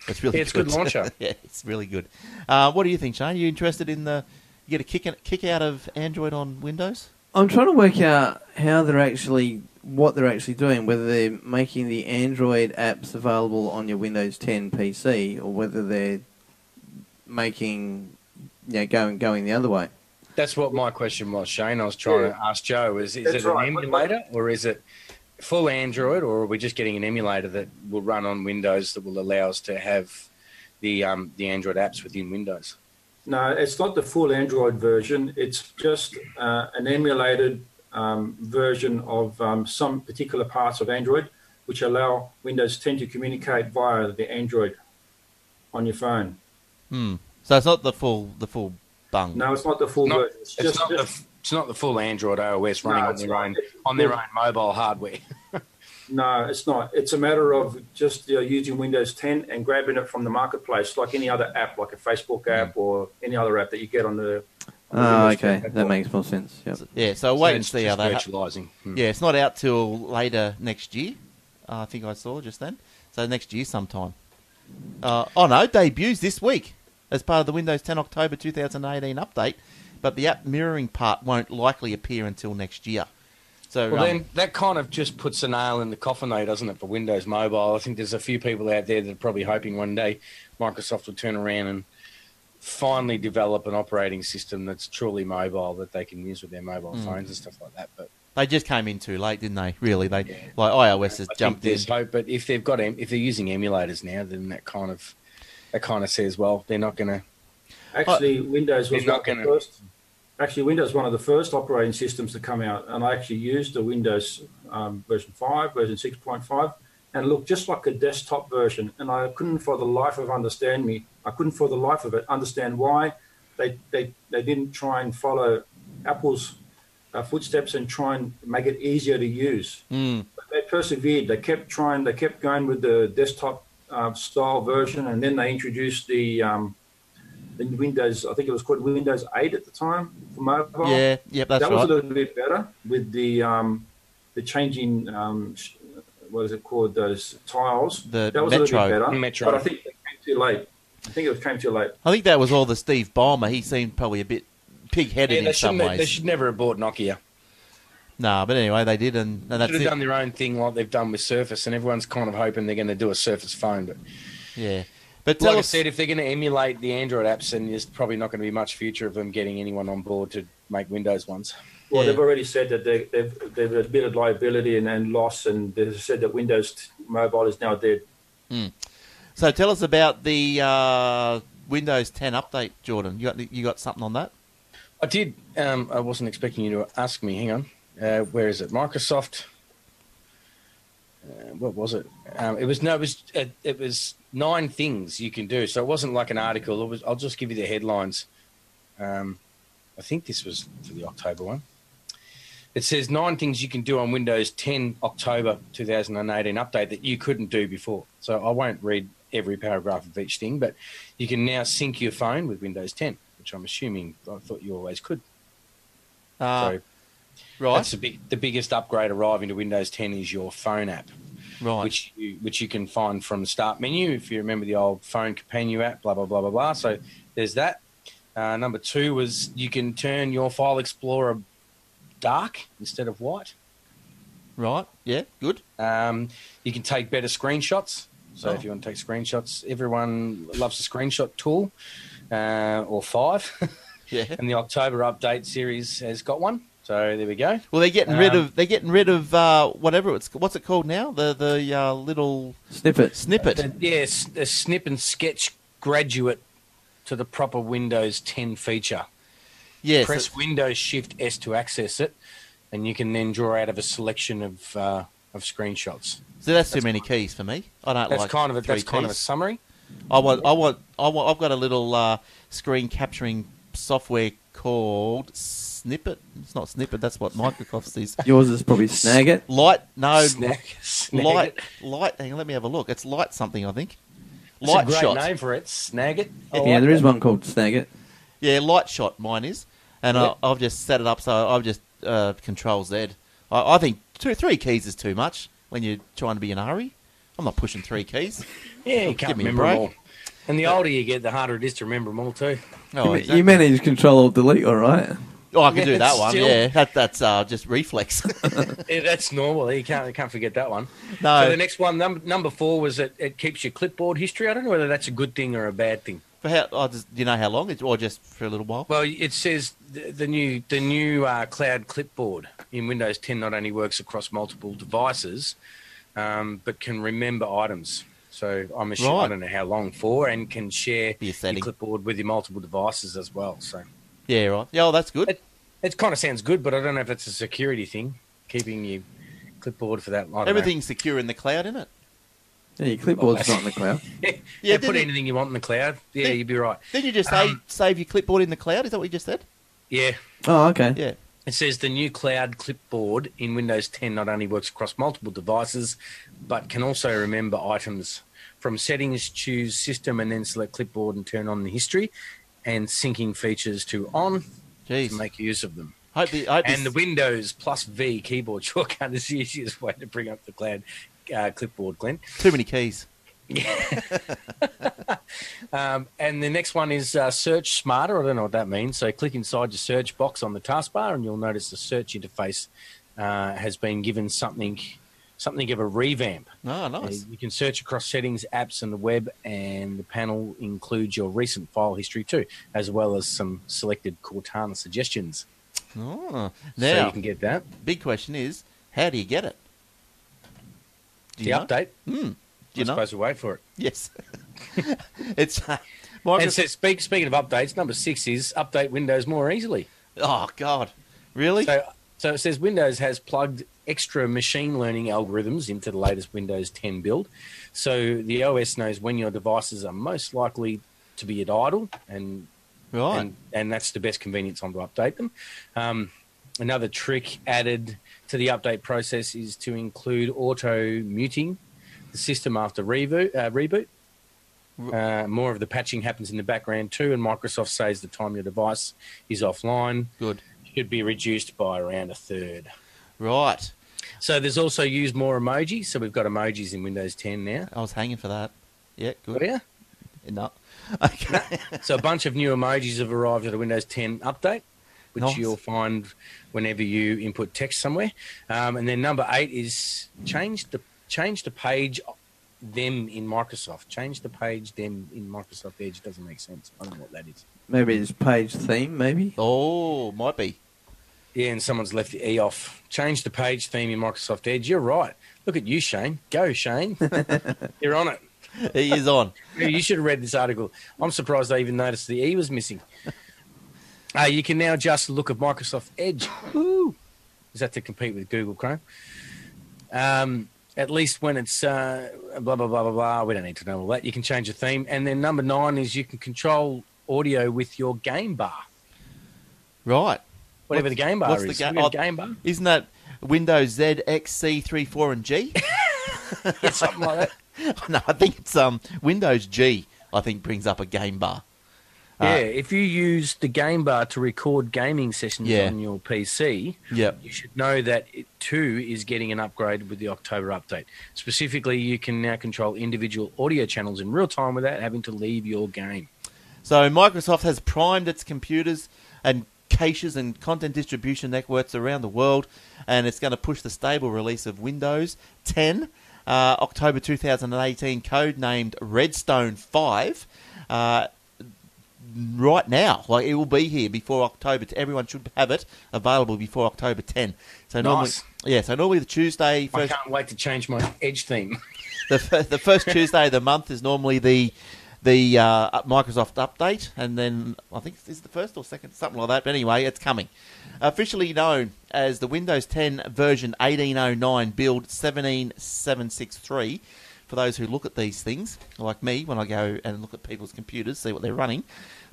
It's really yeah, it's good, good launcher. yeah, it's really good. Uh, what do you think, Shane? Are you interested in the? You get a kick in, kick out of Android on Windows? I'm trying to work out how they're actually. what they're actually doing, whether they're making the Android apps available on your Windows ten P C or whether they're making, you know, going, going the other way. That's what my question was, Shane. I was trying yeah. to ask Joe, is, is it right. an emulator or is it full Android, or are we just getting an emulator that will run on Windows that will allow us to have the um, the Android apps within Windows? No, it's not the full Android version. It's just uh, an emulated Um, version of um, some particular parts of Android, which allow Windows ten to communicate via the Android on your phone. Hmm. So it's not the full the full bung. No, it's not the full. Not, it's, it's, just, not just, the, it's not the full Android O S running no, on their not, own on their own mobile hardware. No, it's not. It's a matter of just you know, using Windows ten and grabbing it from the marketplace, like any other app, like a Facebook app hmm. or any other app that you get on the. Oh, okay. That makes more sense. Yep. Yeah, so wait so and see how they... virtualising. Hmm. Yeah, it's not out till later next year, uh, I think I saw just then. So next year sometime. Uh, oh, no, debuts this week as part of the Windows ten October twenty eighteen update, but the app mirroring part won't likely appear until next year. So, well, um, then that kind of just puts a nail in the coffin, though, doesn't it, for Windows Mobile? I think there's a few people out there that are probably hoping one day Microsoft will turn around and finally develop an operating system that's truly mobile that they can use with their mobile mm. phones and stuff like that. But they just came in too late, didn't they? Really, they yeah. like iOS has I jumped think there's in. Hope, but if they've got em- if they're using emulators now, then that kind of that kind of says, well, they're not going to. Actually, I, Windows was not gonna... the first. Actually, Windows was one of the first operating systems to come out, and I actually used the Windows um, version five, version six point five, and it looked just like a desktop version. And I couldn't, for the life of understand me, I couldn't for the life of it understand why they they, they didn't try and follow Apple's Uh, footsteps and try and make it easier to use. Mm. But they persevered. They kept trying. They kept going with the desktop uh, style version, and then they introduced the um, the Windows. I think it was called Windows eight at the time for mobile. Yeah, yeah, that's right. That was right. a little bit better with the um, the changing um, what is it called? Those tiles. The that was Metro. A little bit better. Metro. But I think it came too late. I think it came too late. I think that was all the Steve Ballmer. He seemed probably a bit. Pig-headed yeah, in some ways. They should never have bought Nokia. No, nah, but anyway, they did, and, and that's should have it. done their own thing like they've done with Surface, and everyone's kind of hoping they're going to do a Surface phone. But yeah, but like us- I said, if they're going to emulate the Android apps, then there's probably not going to be much future of them getting anyone on board to make Windows ones. Well, yeah. They've already said that they, they've they've admitted liability and, and loss, and they've said that Windows Mobile is now dead. Mm. So tell us about the uh, Windows ten update, Jordan. You got you got something on that? I did. Um, I wasn't expecting you to ask me. Hang on. Uh, where is it? Microsoft. Uh, what was it? Um, it was no. It was. It, it was nine things you can do. So it wasn't like an article. It was. I'll just give you the headlines. Um, I think this was for the October one. It says nine things you can do on Windows ten October two thousand eighteen update that you couldn't do before. So I won't read every paragraph of each thing, but you can now sync your phone with Windows ten. Which I'm assuming I thought you always could. Uh, so right. That's the, big, the biggest upgrade arriving to Windows ten is your phone app, right? Which you, which you can find from the start menu if you remember the old phone companion app, blah, blah, blah, blah, blah. So there's that. Uh, number two was you can turn your File Explorer dark instead of white. Right, yeah, good. Um, you can take better screenshots. So oh. if you want to take screenshots, everyone loves the screenshot tool. Uh, or five, yeah. And the October update series has got one. So there we go. Well, they're getting um, rid of they're getting rid of uh, whatever it's what's it called now the the uh, little snippet snippet. Uh, the, yes, the snip and sketch graduate to the proper Windows ten feature. Yes, press it's... Windows Shift S to access it, and you can then draw out of a selection of uh, of screenshots. So that's, that's too many keys for me. I don't that's like kind of a, that's keys. kind of a summary. I want, I want, I want, I've got a little uh, screen capturing software called Snippet. It's not Snippet. That's what Microsoft's is. Yours is probably Snagit. Light, no, Snag, Snag light, it. light. Hang on, let me have a look. It's Light something, I think. That's light a great shot. Name for it, Snagit. Oh, yeah, like there that. is one called Snagit. Yeah, Light Shot. Mine is, and yep. I, I've just set it up so I've just uh, Control Z. I, I think two, three keys is too much when you're trying to be in a hurry. I'm not pushing three keys. Yeah, you can't remember them all. And the older you get, the harder it is to remember them all too. Oh, exactly. You manage Control-Alt-Delete, all right? Oh, I can yeah, do that one, still... yeah. That, that's uh, just reflex. yeah, that's normal. You can't, you can't forget that one. No. So the next one, number, number four, was that it keeps your clipboard history. I don't know whether that's a good thing or a bad thing. For how, oh, does, do you know how long, or just for a little while? Well, it says the, the new, the new uh, cloud clipboard in Windows ten not only works across multiple devices... Um, but can remember items. So I'm assuming, right. I don't know how long for, and can share your clipboard with your multiple devices as well. So yeah, right. Yeah, well, that's good. It, it kind of sounds good, but I don't know if it's a security thing, keeping your clipboard for that. Everything's know. secure in the cloud, isn't it? Yeah, your clipboard's not in the cloud. yeah, yeah put you... anything you want in the cloud. Yeah, then, you'd be right. Didn't you just um, say save your clipboard in the cloud? Is that what you just said? Yeah. Oh, okay. Yeah. It says the new cloud clipboard in Windows ten not only works across multiple devices, but can also remember items. From settings, choose system and then select clipboard and turn on the history and syncing features to on Jeez. to make use of them. Hope the, hope and this... the Windows plus V keyboard shortcut is the easiest way to bring up the cloud uh, clipboard, Glenn. Too many keys. Yeah. um, and the next one is uh, search smarter. I don't know what that means. So click inside your search box on the taskbar, and you'll notice the search interface uh, has been given something something of a revamp. Oh, nice. Uh, you can search across settings, apps, and the web, and the panel includes your recent file history too, as well as some selected Cortana suggestions. Oh, now, so you can get that. Big question is, how do you get it? Do you the know? Update? Mm. Do you know? I suppose we wait for it. Yes. It's uh, Microsoft... And so speak, speaking of updates, number six is update Windows more easily. Oh, God. Really? So, so it says Windows has plugged extra machine learning algorithms into the latest Windows ten build. So the O S knows when your devices are most likely to be at idle, and right. and, and that's the best convenience time to update them. Um, another trick added to the update process is to include auto-muting the system after reboot. Uh, reboot. Uh, more of the patching happens in the background too, and Microsoft says the time your device is offline Good. should be reduced by around a third. Right. So there's also use more emojis. So we've got emojis in Windows ten now. I was hanging for that. Yeah, good. Oh, yeah? No. Okay. So a bunch of new emojis have arrived at a Windows ten update, which nice. you'll find whenever you input text somewhere. Um, and then number eight is change the change the page them in Microsoft. Change the page them in Microsoft Edge. Doesn't make sense. I don't know what that is. Maybe it's page theme, maybe? Oh, might be. Yeah, and someone's left the E off. Change the page theme in Microsoft Edge. You're right. Look at you, Shane. Go, Shane. You're on it. He is on. You should have read this article. I'm surprised I even noticed the E was missing. Uh, you can now just look at Microsoft Edge. Woo! Is that to compete with Google Chrome? Um, at least when it's uh, blah, blah, blah, blah, blah. We don't need to know all that. You can change the theme. And then number nine is you can control audio with your game bar. Right. Whatever what's, the game bar what's is. What's the ga- oh, game bar? Isn't that Windows Z, X, C, three, four, and G? Yeah, something like that. No, I think it's um, Windows G, I think, brings up a game bar. Uh, yeah, if you use the game bar to record gaming sessions yeah. on your P C, yep. you should know that it too is getting an upgrade with the October update. Specifically, you can now control individual audio channels in real time without having to leave your game. So Microsoft has primed its computers and caches and content distribution networks around the world, and it's going to push the stable release of Windows ten, uh, October two thousand eighteen, codenamed Redstone five, uh, right now. Like, it will be here before October. Everyone should have it available before October tenth. So normally, nice. yeah. So normally the Tuesday. First, I can't wait to change my Edge theme. The first, the first Tuesday of the month is normally the. The uh, Microsoft update, and then I think it's the first or second, something like that. But anyway, it's coming. Officially known as the Windows ten version eighteen oh nine build one seven seven six three. For those who look at these things, like me, when I go and look at people's computers, see what they're running,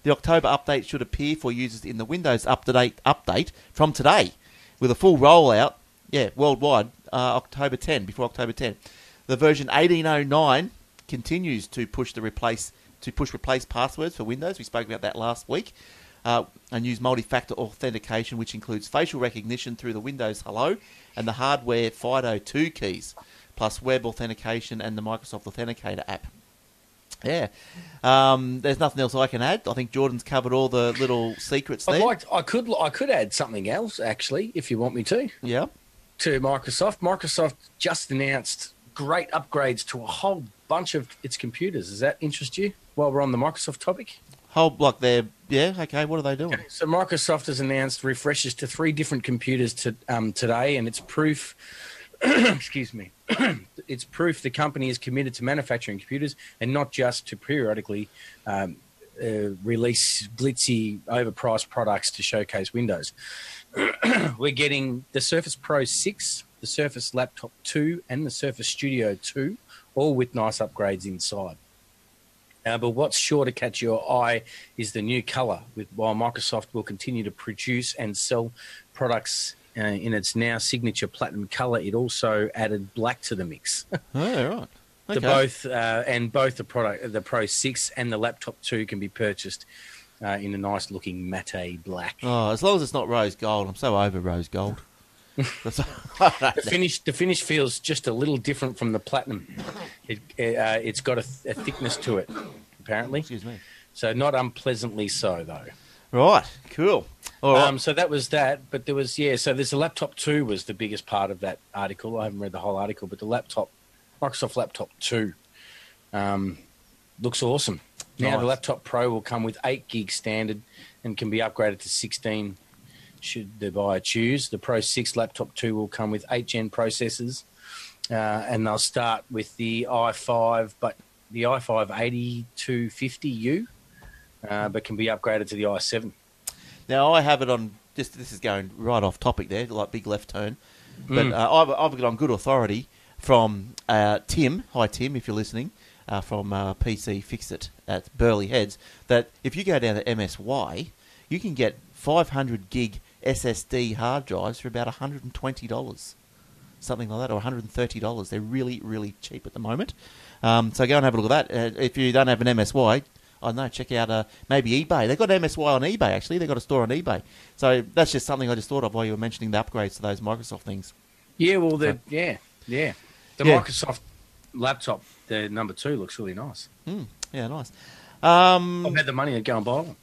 the October update should appear for users in the Windows up-to-date update from today, with a full rollout, yeah, worldwide, uh, October tenth, before October tenth. The version eighteen oh nine continues to push the replace to push replace passwords for Windows. We spoke about that last week, uh, and use multi-factor authentication, which includes facial recognition through the Windows Hello and the hardware FIDO two keys, plus web authentication and the Microsoft Authenticator app. Yeah, um, there's nothing else I can add. I think Jordan's covered all the little secrets I'd there. Like, I could I could add something else actually, if you want me to. Yeah. To Microsoft, Microsoft just announced great upgrades to a whole bunch of its computers. Does that interest you while we're on the Microsoft topic? Whole block there. Yeah, okay, what are they doing? Okay, so Microsoft has announced refreshes to three different computers to, um, today, and it's proof, excuse me, it's proof the company is committed to manufacturing computers and not just to periodically um, uh, release glitzy, overpriced products to showcase Windows. We're getting the Surface Pro six, the Surface Laptop two, and the Surface Studio two, all with nice upgrades inside. Uh, but what's sure to catch your eye is the new colour, with, while Microsoft will continue to produce and sell products uh, in its now signature platinum colour, it also added black to the mix. Oh, right. Okay. The both, uh, and both the product, the Pro six and the Laptop two can be purchased uh, in a nice-looking matte black. Oh, as long as it's not rose gold. I'm so over rose gold. the, finish, the finish feels just a little different from the platinum. It, uh, it's got a, th- a thickness to it, apparently. Excuse me. So not unpleasantly so, though. Right, cool. All right. Um, so that was that, but there was, yeah, so there's a laptop two was the biggest part of that article. I haven't read the whole article, but the laptop, Microsoft Laptop two, um, looks awesome. Now nice. The Laptop Pro will come with eight gig standard and can be upgraded to sixteen should the buyer choose. The Pro six Laptop two will come with eight gen processors, uh, and they'll start with the i five, but the i five eighty-two fifty U, uh, but can be upgraded to the i seven. Now, I have it on, just this is going right off topic there, like big left turn, but mm. uh, I've, I've got on good authority from uh, Tim, hi Tim, if you're listening, uh, from uh, P C Fix It at Burley Heads, that if you go down to M S Y, you can get five hundred gig S S D hard drives for about one hundred twenty dollars, something like that, or one hundred thirty dollars. They're really, really cheap at the moment. Um, so go and have a look at that. Uh, if you don't have an M S Y, I don't know, check out uh, maybe eBay. They've got M S Y on eBay, actually. They've got a store on eBay. So that's just something I just thought of while you were mentioning the upgrades to those Microsoft things. Yeah, well, the, so, yeah, yeah. The yeah. Microsoft laptop, the number two, looks really nice. Mm, yeah, nice. Um, I've had the money to go and buy one.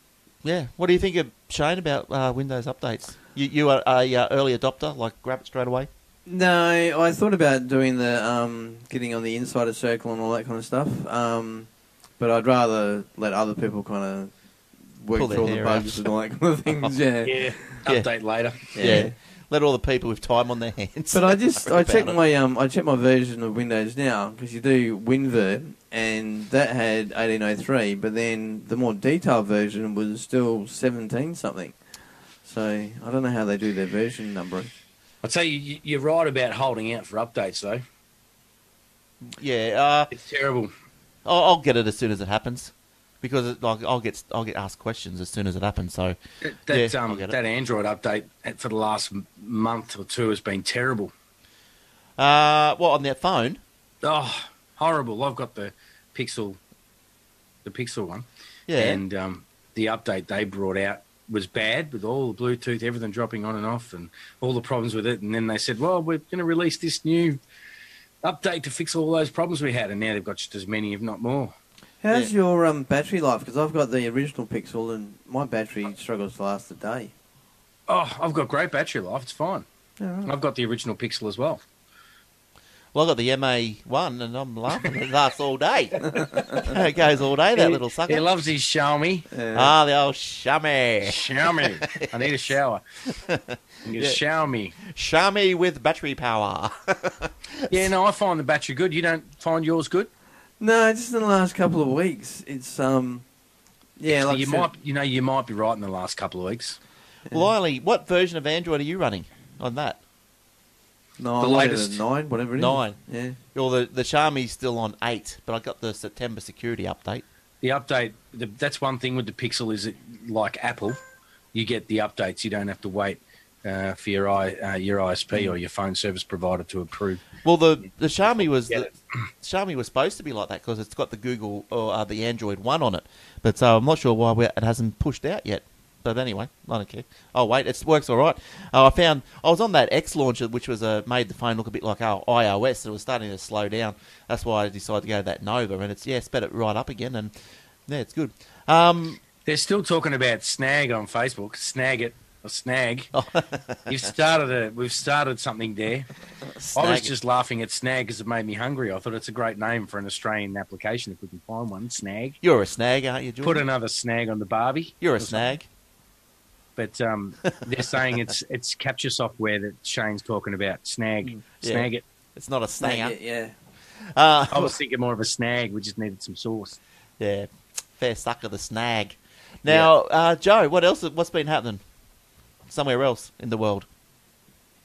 Yeah. What do you think, of, Shane, about uh, Windows updates? You, you are a uh, early adopter, like grab it straight away? No, I thought about doing the um, getting on the insider circle and all that kind of stuff. Um But I'd rather let other people kind of work through all the bugs and all that kind of things. Yeah, yeah. Update yeah. later. Yeah. yeah, let all the people with time on their hands. But I just I checked it. my um I checked my version of Windows now, because you do WinVert, and that had eighteen oh three, but then the more detailed version was still seventeen something. So I don't know how they do their version numbering. I'd say you, you're right about holding out for updates though. Yeah, uh, it's terrible. I'll get it as soon as it happens, because it, like I'll get I'll get asked questions as soon as it happens. So that yeah, um, that Android update for the last month or two has been terrible. Uh, well, on that phone, oh, horrible! I've got the Pixel, the Pixel one, yeah, and um, the update they brought out was bad, with all the Bluetooth, everything dropping on and off, and all the problems with it. And then they said, "Well, we're going to release this new update to fix all those problems we had," and now they've got just as many, if not more. How's yeah. your um, battery life? Because I've got the original Pixel, and my battery struggles to last a day. Oh, I've got great battery life. It's fine. Yeah, right. I've got the original Pixel as well. Well, I've got the M A one, and I'm laughing. It lasts all day. It goes all day, that he, little sucker. He loves his Xiaomi. Uh, ah, the old Xiaomi. Xiaomi. yes. I need a shower. Yeah. Xiaomi. Xiaomi with battery power. Yeah, no, I find the battery good. You don't find yours good? No, just in the last couple of weeks. It's, um, yeah, so like you said, might, you know, you might be right in the last couple of weeks. Yeah. Well, Ollie, what version of Android are you running on that? No, the latest nine, whatever it is. Nine, yeah. Well, the the Xiaomi's still on eight, but I got the September security update. The update, the, that's one thing with the Pixel, is it, like Apple, you get the updates. You don't have to wait uh, for your I, uh, your I S P or your phone service provider to approve. Well, the the Xiaomi was the, Xiaomi was supposed to be like that, because it's got the Google or uh, the Android one on it, but so I'm not sure why we're, it hasn't pushed out yet. But anyway, I don't care. Oh, wait, it works all right. Uh, I found I was on that X launcher, which was uh, made the phone look a bit like our iOS. It was starting to slow down. That's why I decided to go to that Nova, and it's yeah, sped it right up again, and yeah, it's good. Um, They're still talking about Snag on Facebook. Snag it or Snag. Oh. You've started a, we've started something there. Snag I was it. just laughing at Snag because it made me hungry. I thought it's a great name for an Australian application if we can find one. Snag. You're a snag, aren't you, George? Put another snag on the Barbie. You're a snag. Something. But um, they're saying it's it's capture software that Shane's talking about. Snag. Yeah. Snag it. It's not a snag. It, yeah. Uh, I was thinking more of a snag. We just needed some sauce. Yeah. Fair sucker, the snag. Now, yeah. uh, Joe, what else? What's been happening somewhere else in the world?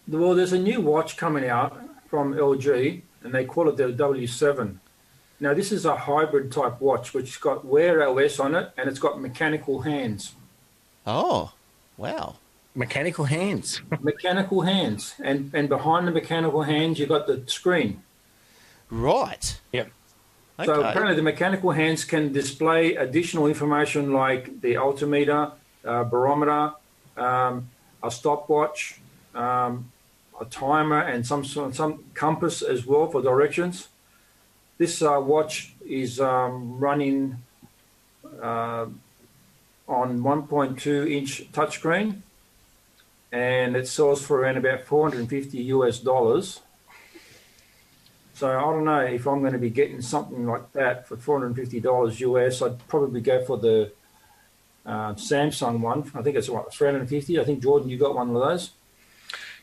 Well, there's a new watch coming out from L G, and they call it the W seven. Now, this is a hybrid type watch, which has got Wear O S on it, and it's got mechanical hands. Oh. Wow. Mechanical hands. Mechanical hands. And and behind the mechanical hands, you've got the screen. Right. Yep. Okay. So apparently the mechanical hands can display additional information like the altimeter, uh, barometer, um, a stopwatch, um, a timer, and some, some some compass as well for directions. This uh, watch is um, running... Uh, on one point two inch touchscreen, and it's sourced for around about four hundred fifty US dollars. So I don't know if I'm going to be getting something like that for four hundred fifty dollars US. I'd probably go for the uh, Samsung one. I think it's what, three hundred fifty. I think, Jordan, you got one of those?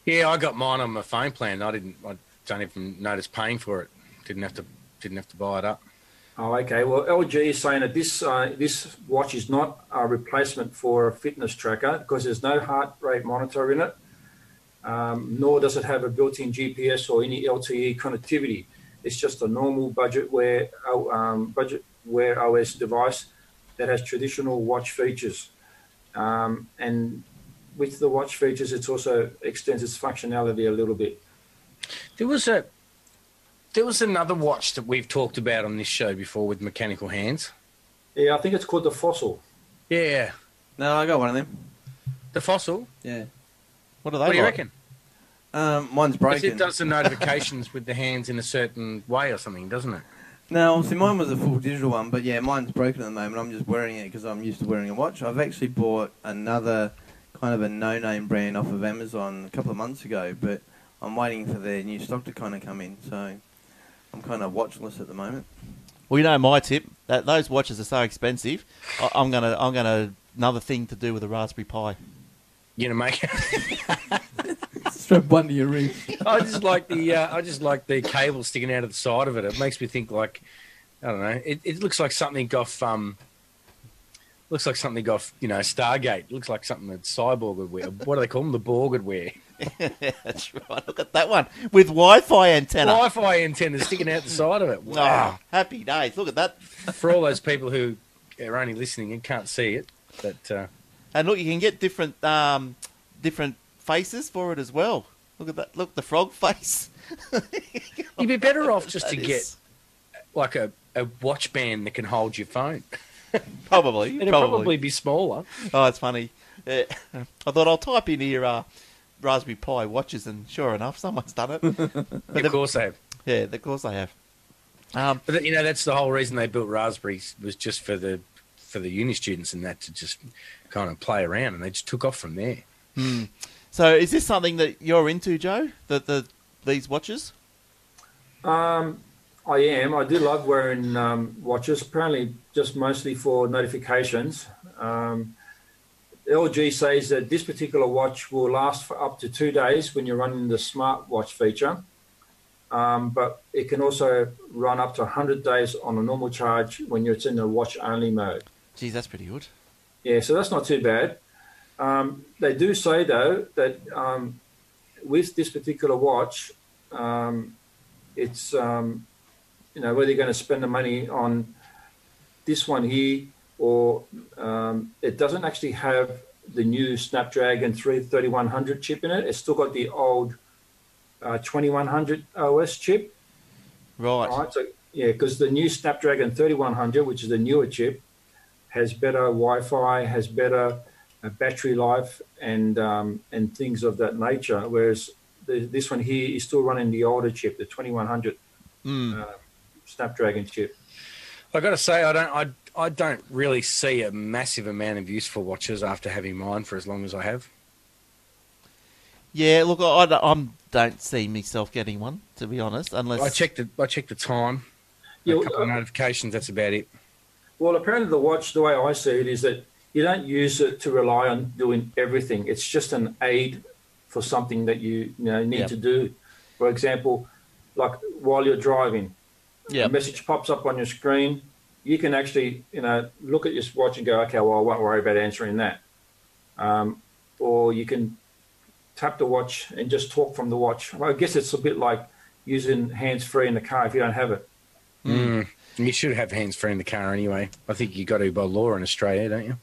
Yeah, I got mine on my phone plan. I didn't. I don't even notice paying for it. Didn't have to. Didn't have to buy it up. Oh, okay. Well, L G is saying that this uh, this watch is not a replacement for a fitness tracker because there's no heart rate monitor in it, um, nor does it have a built-in G P S or any L T E connectivity. It's just a normal budget Wear um, budget Wear O S device that has traditional watch features. Um, and with the watch features, it also extends its functionality a little bit. There was a. There was another watch that we've talked about on this show before with mechanical hands. Yeah, I think it's called the Fossil. Yeah. No, I got one of them. The Fossil? Yeah. What are they What do like? you reckon? Um, mine's broken. It does the notifications with the hands in a certain way or something, doesn't it? No, obviously mine was a full digital one, but yeah, mine's broken at the moment. I'm just wearing it because I'm used to wearing a watch. I've actually bought another kind of a no-name brand off of Amazon a couple of months ago, but I'm waiting for their new stock to kind of come in, so... I'm kind of watchless at the moment. Well, you know my tip. That those watches are so expensive. I, I'm gonna, I'm gonna another thing to do with a Raspberry Pi. You know, make it strap one to your ring. I just like the, uh, I just like the cable sticking out of the side of it. It makes me think like, I don't know. It, it looks like something off, um, looks like something off, you know, Stargate. It looks like something that Cyborg would wear. What do they call them? The Borg would wear. Yeah, that's right. Look at that one with Wi-Fi antenna. Wi-Fi antenna sticking out the side of it. Wow! Oh, happy days. Look at that. For all those people who are only listening and can't see it, but uh... and look, you can get different um, different faces for it as well. Look at that. Look, the frog face. You'd be better off just to is. get like a, a watch band that can hold your phone. Probably. It'd probably. probably be smaller. Oh, it's funny. Yeah. I thought I'll type in here. Uh, Raspberry Pi watches, and sure enough, someone's done it. But of course they have. Yeah, of course they have. Um, but you know, that's the whole reason they built Raspberries, was just for the for the uni students and that to just kind of play around, and they just took off from there. Hmm. So, is this something that you're into, Joe? That the these watches? Um, I am. I do love wearing um, watches. Apparently, just mostly for notifications. Um, L G says that this particular watch will last for up to two days when you're running the smartwatch feature, um, but it can also run up to one hundred days on a normal charge when you're in the watch-only mode. Geez, that's pretty good. Yeah, so that's not too bad. Um, they do say, though, that um, with this particular watch, um, it's, um, you know, whether you're going to spend the money on this one here, or um, it doesn't actually have the new Snapdragon thirty-one hundred chip in it. It's still got the old uh, twenty-one hundred O S chip. Right. Right. So, yeah, because the new Snapdragon thirty-one hundred, which is the newer chip, has better Wi-Fi, has better uh, battery life, and um, and things of that nature, whereas the, this one here is still running the older chip, the twenty-one hundred mm. uh, Snapdragon chip. I've got to say, I don't... I... I don't really see a massive amount of use for watches after having mine for as long as I have. Yeah, look, I, I don't see myself getting one, to be honest, unless... I checked the, I checked the time, yeah, a couple uh, of notifications, that's about it. Well, apparently the watch, the way I see it, is that you don't use it to rely on doing everything. It's just an aid for something that you, you know, need yep. to do. For example, like while you're driving, yep. a message pops up on your screen... You can actually, you know, look at your watch and go, okay, well, I won't worry about answering that. Um, or you can tap the watch and just talk from the watch. Well, I guess it's a bit like using hands-free in the car if you don't have it. Mm. You should have hands-free in the car anyway. I think you got to by law in Australia, don't you?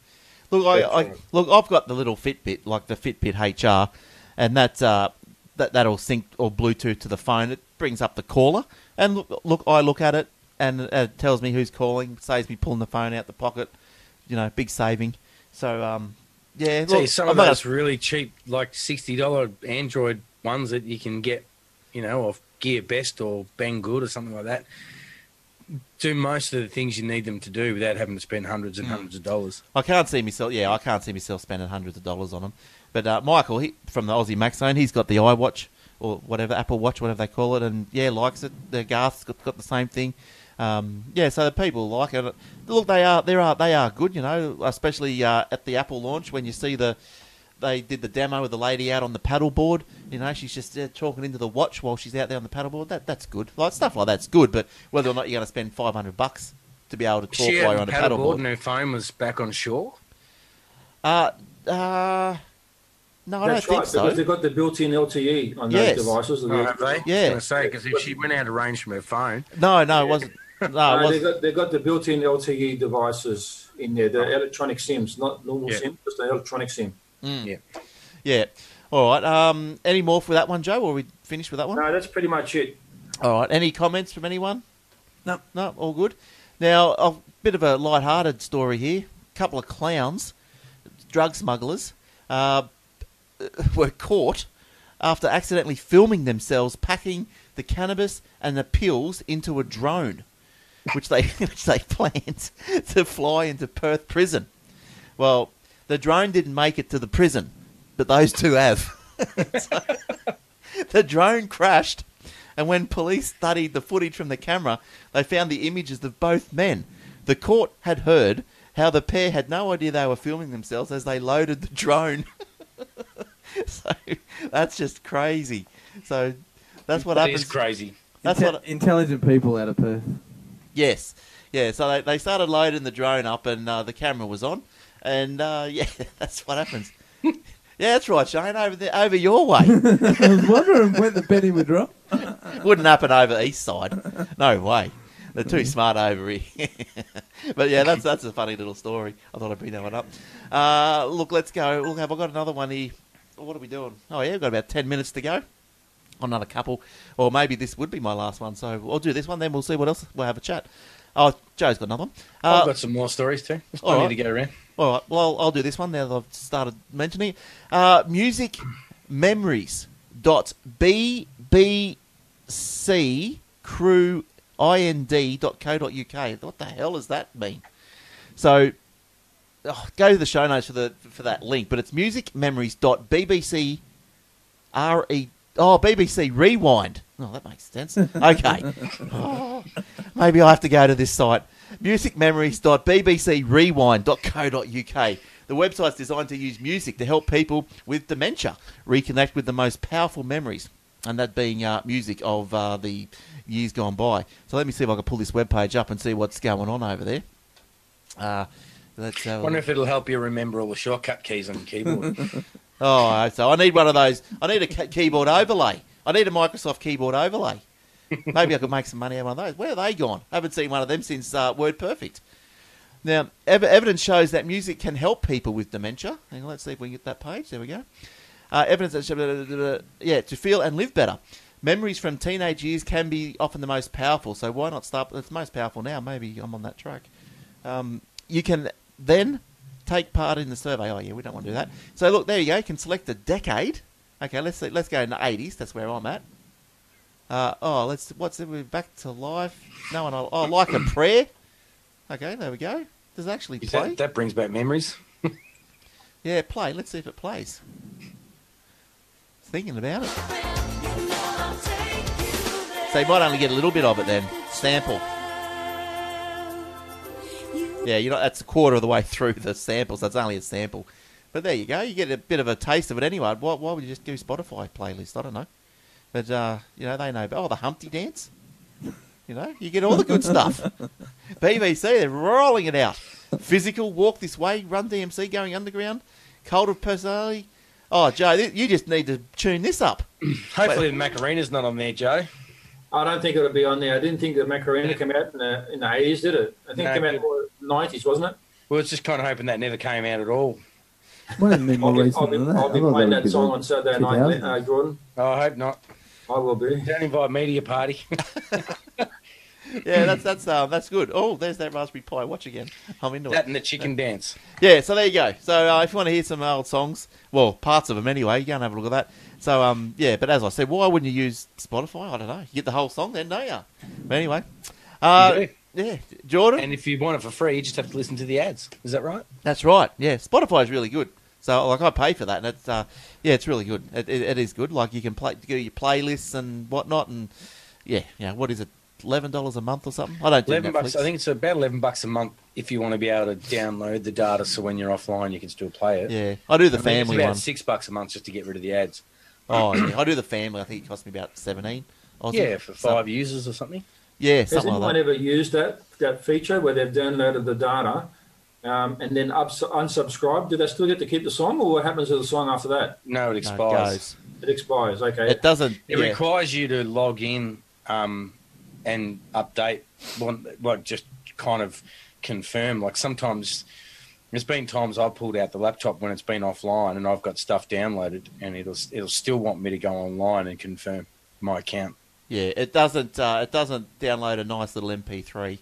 Look, I, I look, I've got the little Fitbit, like the Fitbit H R, and that's uh, that that'll sync or Bluetooth to the phone. It brings up the caller, and look, look I look at it. And it tells me who's calling, saves me pulling the phone out the pocket, you know, big saving. So, um, yeah. See, look, some of those really cheap, like sixty dollar Android ones that you can get, you know, off GearBest or Banggood or something like that, do most of the things you need them to do without having to spend hundreds and hundreds of dollars. I can't see myself, yeah, I can't see myself spending hundreds of dollars on them. But uh, Michael he, from the Aussie Max Zone, he's got the iWatch or whatever, Apple Watch, whatever they call it, and yeah, likes it. The Garth's got, got the same thing. Um, yeah, so the people like it. Look, they are they are they are good, you know, especially uh, at the Apple launch when you see the they did the demo with the lady out on the paddleboard. You know, she's just uh, talking into the watch while she's out there on the paddleboard. That that's good. Like stuff like that's good, but whether or not you're going to spend five hundred bucks to be able to talk while you're on a paddleboard, and her phone was back on shore. Uh, uh, no, I that's don't right, think so. Because they've got the built-in L T E on yes. those devices. Oh, have they? Yeah. I was going to say, because if she went out of range from her phone... No, no, it wasn't. No, no it wasn't. They've got, they've got the built-in L T E devices in there. They're electronic SIMs, not normal yeah. SIM, just an electronic SIM. Mm. Yeah. Yeah. All right. Um, any more for that one, Joe, or are we finished with that one? No, that's pretty much it. All right. Any comments from anyone? No. No, all good. Now, a bit of a light-hearted story here. A couple of clowns... drug smugglers uh, were caught after accidentally filming themselves packing the cannabis and the pills into a drone, which they which they planned to fly into Perth prison. Well, the drone didn't make it to the prison, but those two have. So, the drone crashed, and when police studied the footage from the camera, they found the images of both men. The court had heard how the pair had no idea they were filming themselves as they loaded the drone. So that's just crazy. So that's what that happens. That is crazy. That's Intel- what intelligent people out of Perth. Yes, yeah. So they they started loading the drone up, and uh, the camera was on, and uh, yeah, that's what happens. Yeah, that's right, Shane. Over there, over your way. I was wondering when the penny would drop. Wouldn't happen over east side. No way. They're too smart over here. But yeah, that's that's a funny little story. I thought I'd bring that one up. Uh, look, let's go. Look, have I got another one here? What are we doing? Oh yeah, we've got about ten minutes to go. Another couple. Or maybe this would be my last one. So I'll do this one, then we'll see what else. We'll have a chat. Oh, Joe's got another one. Uh, I've got some more stories too. There's plenty right. to go around. All right, well, I'll do this one now that I've started mentioning it. Uh, music memories dot B B C crew ind dot co dot uk. What the hell does that mean? So oh, go to the show notes for the for that link, but it's musicmemories.bbc re oh bbc rewind. Oh, that makes sense. Okay. Oh, maybe I have to go to this site. musicmemories.bbc rewind dot co dot uk. The website's designed to use music to help people with dementia reconnect with the most powerful memories, and that being uh, music of uh, the years gone by. So let me see if I can pull this webpage up and see what's going on over there. Uh, let's have wonder if it'll help you remember all the shortcut keys on the keyboard. Oh, so I need one of those. I need a keyboard overlay. I need a Microsoft keyboard overlay. Maybe I could make some money out of one of those. Where are they gone? I haven't seen one of them since uh, WordPerfect. Now, ev- evidence shows that music can help people with dementia. Hang on, let's see if we can get that page. There we go. Uh, evidence that shows, yeah, to feel and live better. Memories from teenage years can be often the most powerful, so why not start? It's the most powerful now. Maybe I'm on that track. Um, you can then take part in the survey. Oh yeah, we don't want to do that. So look, there you go. You can select a decade. Okay, let's see, let's go in the eighties. That's where I'm at. Uh, oh, let's. What's it? We're back to life. No one. Oh, like a prayer. Okay, there we go. Does it actually play? That, that brings back memories. Yeah, play. Let's see if it plays. Thinking about it. So you might only get a little bit of it then. Sample. Yeah, you know that's a quarter of the way through the samples. That's only a sample. But there you go. You get a bit of a taste of it anyway. Why, why would you just do Spotify playlist? I don't know. But, uh, you know, they know. Oh, the Humpty Dance. You know, you get all the good stuff. B B C, they're rolling it out. Physical, Walk This Way, Run D M C, Going Underground, Cult of Personality. Oh, Joe, th- you just need to tune this up. Hopefully Wait. The Macarina's not on there, Joe. I don't think it'll be on there. I didn't think that Macarena came out in the, in the eighties, did it? I think no, it came out in the nineties, wasn't it? Well, it's just kind of hoping that never came out at all. I'll be, I'll be, I'll be playing that, that song on Saturday night, uh, Gordon. Oh, I hope not. I will be. Don't invite me to your party. Yeah, that's that's um, that's good. Oh, there's that Raspberry Pi. Watch again. I'm into that it. That and the chicken dance. Yeah, so there you go. So uh, if you want to hear some old songs, well, parts of them anyway, you can have a look at that. So, um, yeah, but as I said, why wouldn't you use Spotify? I don't know. You get the whole song then, don't you? But anyway. Uh, yeah, Jordan? And if you want it for free, you just have to listen to the ads. Is that right? That's right, yeah. Spotify is really good. So like I pay for that, and it's uh, yeah, it's really good. It, it, it is good. Like you can play do your playlists and whatnot, and yeah, yeah. What is it? Eleven dollars a month or something? I don't do eleven Netflix. Bucks. I think it's about eleven bucks a month if you want to be able to download the data, so when you're offline you can still play it. Yeah, I do the I family mean, it's about one. Six bucks a month just to get rid of the ads. Oh, yeah. I do the family. I think it cost me about seventeen. Aussie, yeah, for five so. users or something. Yeah, has something anyone like that. ever used that that feature where they've downloaded the data um, and then ups- unsubscribed? Do they still get to keep the song, or what happens to the song after that? No, it expires. No, it, it expires. Okay. It doesn't. It yeah. requires you to log in um, and update. Like just kind of confirm. Like sometimes there's been times I've pulled out the laptop when it's been offline and I've got stuff downloaded, and it'll it'll still want me to go online and confirm my account. Yeah, it doesn't. Uh, it doesn't download a nice little M P three.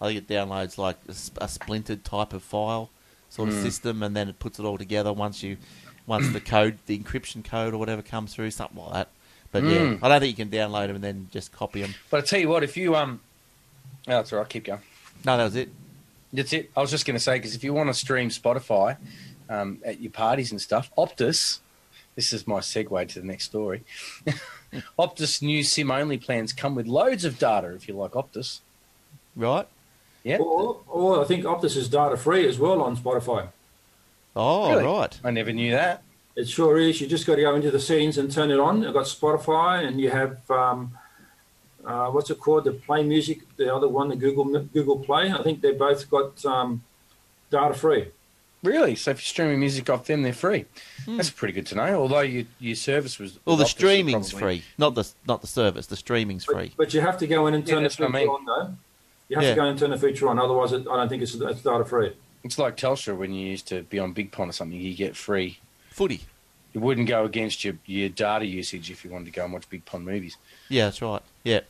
I think it downloads like a, a splintered type of file, sort of mm. system, and then it puts it all together once you, once the code, the encryption code or whatever comes through, something like that. But mm. yeah, I don't think you can download them and then just copy them. But I tell you what, if you um, oh, that's all right. Keep going. No, that was it. That's it. I was just going to say, because if you want to stream Spotify, um, at your parties and stuff, Optus. This is my segue to the next story. Optus new SIM-only plans come with loads of data, if you like Optus. Right. Yeah. Or, or I think Optus is data-free as well on Spotify. Oh, really? Right. I never knew that. It sure is. You just got to go into the settings and turn it on. You've got Spotify, and you have, um, uh, what's it called, the Play Music, the other one, the Google Google Play. I think they both got um, data-free. Really? So if you're streaming music off them, they're free. Mm. That's pretty good to know. Although your your service was well, the streaming's probably free, not the not the service. The streaming's but, free. But you have to go in and turn yeah, the feature I mean. on, though. You have yeah. to go and turn the feature on. Otherwise, it, I don't think it's, it's data free. It's like Telstra when you used to be on Big Pond or something. You get free footy. It wouldn't go against your your data usage if you wanted to go and watch Big Pond movies. Yeah, that's right. Yeah.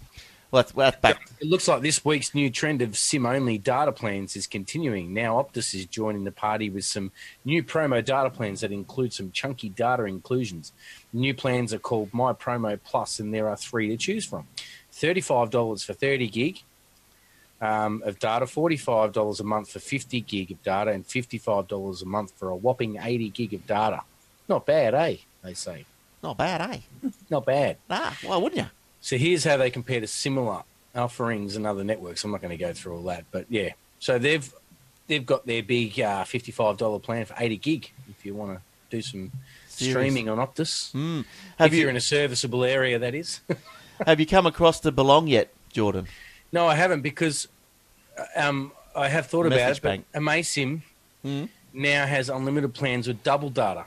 Well, that's, well, that's back. It looks like this week's new trend of SIM-only data plans is continuing. Now Optus is joining the party with some new promo data plans that include some chunky data inclusions. New plans are called My Promo Plus, and there are three to choose from. thirty-five dollars for thirty gig um, of data, forty-five dollars a month for fifty gig of data, and fifty-five dollars a month for a whopping eighty gig of data. Not bad, eh, they say. Not bad, eh? Not bad. Ah, why wouldn't you? So here's how they compare to similar offerings and other networks. I'm not going to go through all that, but yeah. So they've they've got their big uh, fifty-five dollars plan for eighty gig if you want to do some Serious. streaming on Optus. Mm. Have if you, you're in a serviceable area, that is. Have you come across to Belong yet, Jordan? No, I haven't, because um, I have thought Message about it, but Amasim mm. now has unlimited plans with double data.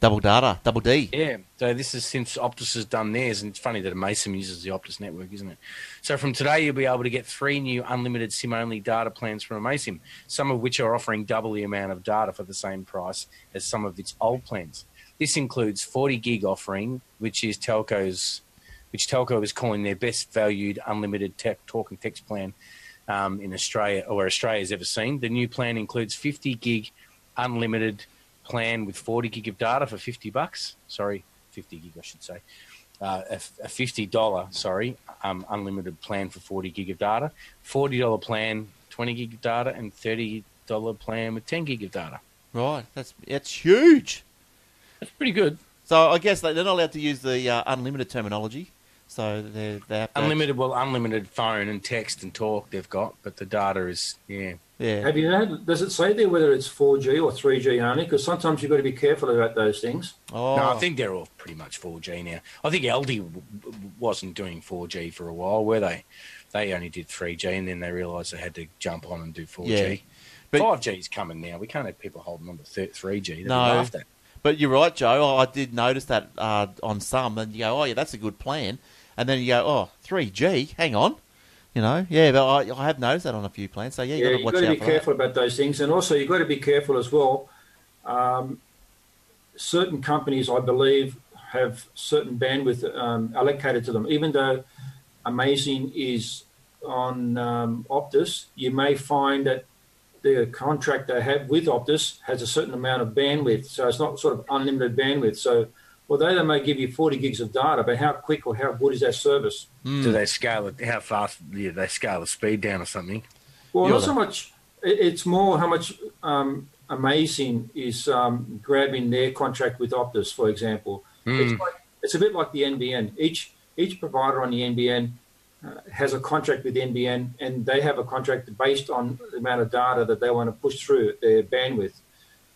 Double data, double D. Yeah, so this is since Optus has done theirs, and it's funny that Mason uses the Optus network, isn't it? So from today, you'll be able to get three new unlimited SIM-only data plans from Amasim, some of which are offering double the amount of data for the same price as some of its old plans. This includes forty gig offering, which is Telco's, which Telco is calling their best valued unlimited tech, talk and text plan um, in Australia, or Australia's ever seen. The new plan includes fifty gig unlimited plan with forty gig of data for fifty bucks. Sorry, fifty gig, I should say. Uh, a, a fifty dollars, sorry, um, unlimited plan for forty gig of data. forty dollars plan, twenty gig of data, and thirty dollars plan with ten gig of data. Right, that's that's huge. That's pretty good. So I guess they're not allowed to use the uh, unlimited terminology. So they're, they have unlimited. Well, unlimited phone and text and talk they've got, but the data is yeah. Yeah. Have you had? Does it say there whether it's four G or three G only? Because sometimes you've got to be careful about those things. Oh. No, I think they're all pretty much four G now. I think L D w- w- wasn't doing four G for a while, were they? They only did three G, and then they realised they had to jump on and do four G. Yeah. But five G is coming now. We can't have people holding on to three G. No. Laughed at. But you're right, Joe. I did notice that uh, on some, and you go, "Oh yeah, that's a good plan," and then you go, "Oh, three G, hang on." You know, yeah, but I, I have noticed that on a few plans. So yeah, you yeah, got to watch out. You've got to be careful that. about those things, and also you've got to be careful as well. Um, certain companies, I believe, have certain bandwidth um, allocated to them. Even though Amazing is on um, Optus, you may find that the contract they have with Optus has a certain amount of bandwidth, so it's not sort of unlimited bandwidth. So although they may give you forty gigs of data, but how quick or how good is that service? Mm. Do they scale it? How fast? Yeah, they scale the speed down or something. Well, You're not so much. It's more how much um, amazing is um, grabbing their contract with Optus, for example. Mm. It's, like, it's a bit like the N B N. Each each provider on the N B N uh, has a contract with N B N, and they have a contract based on the amount of data that they want to push through their bandwidth.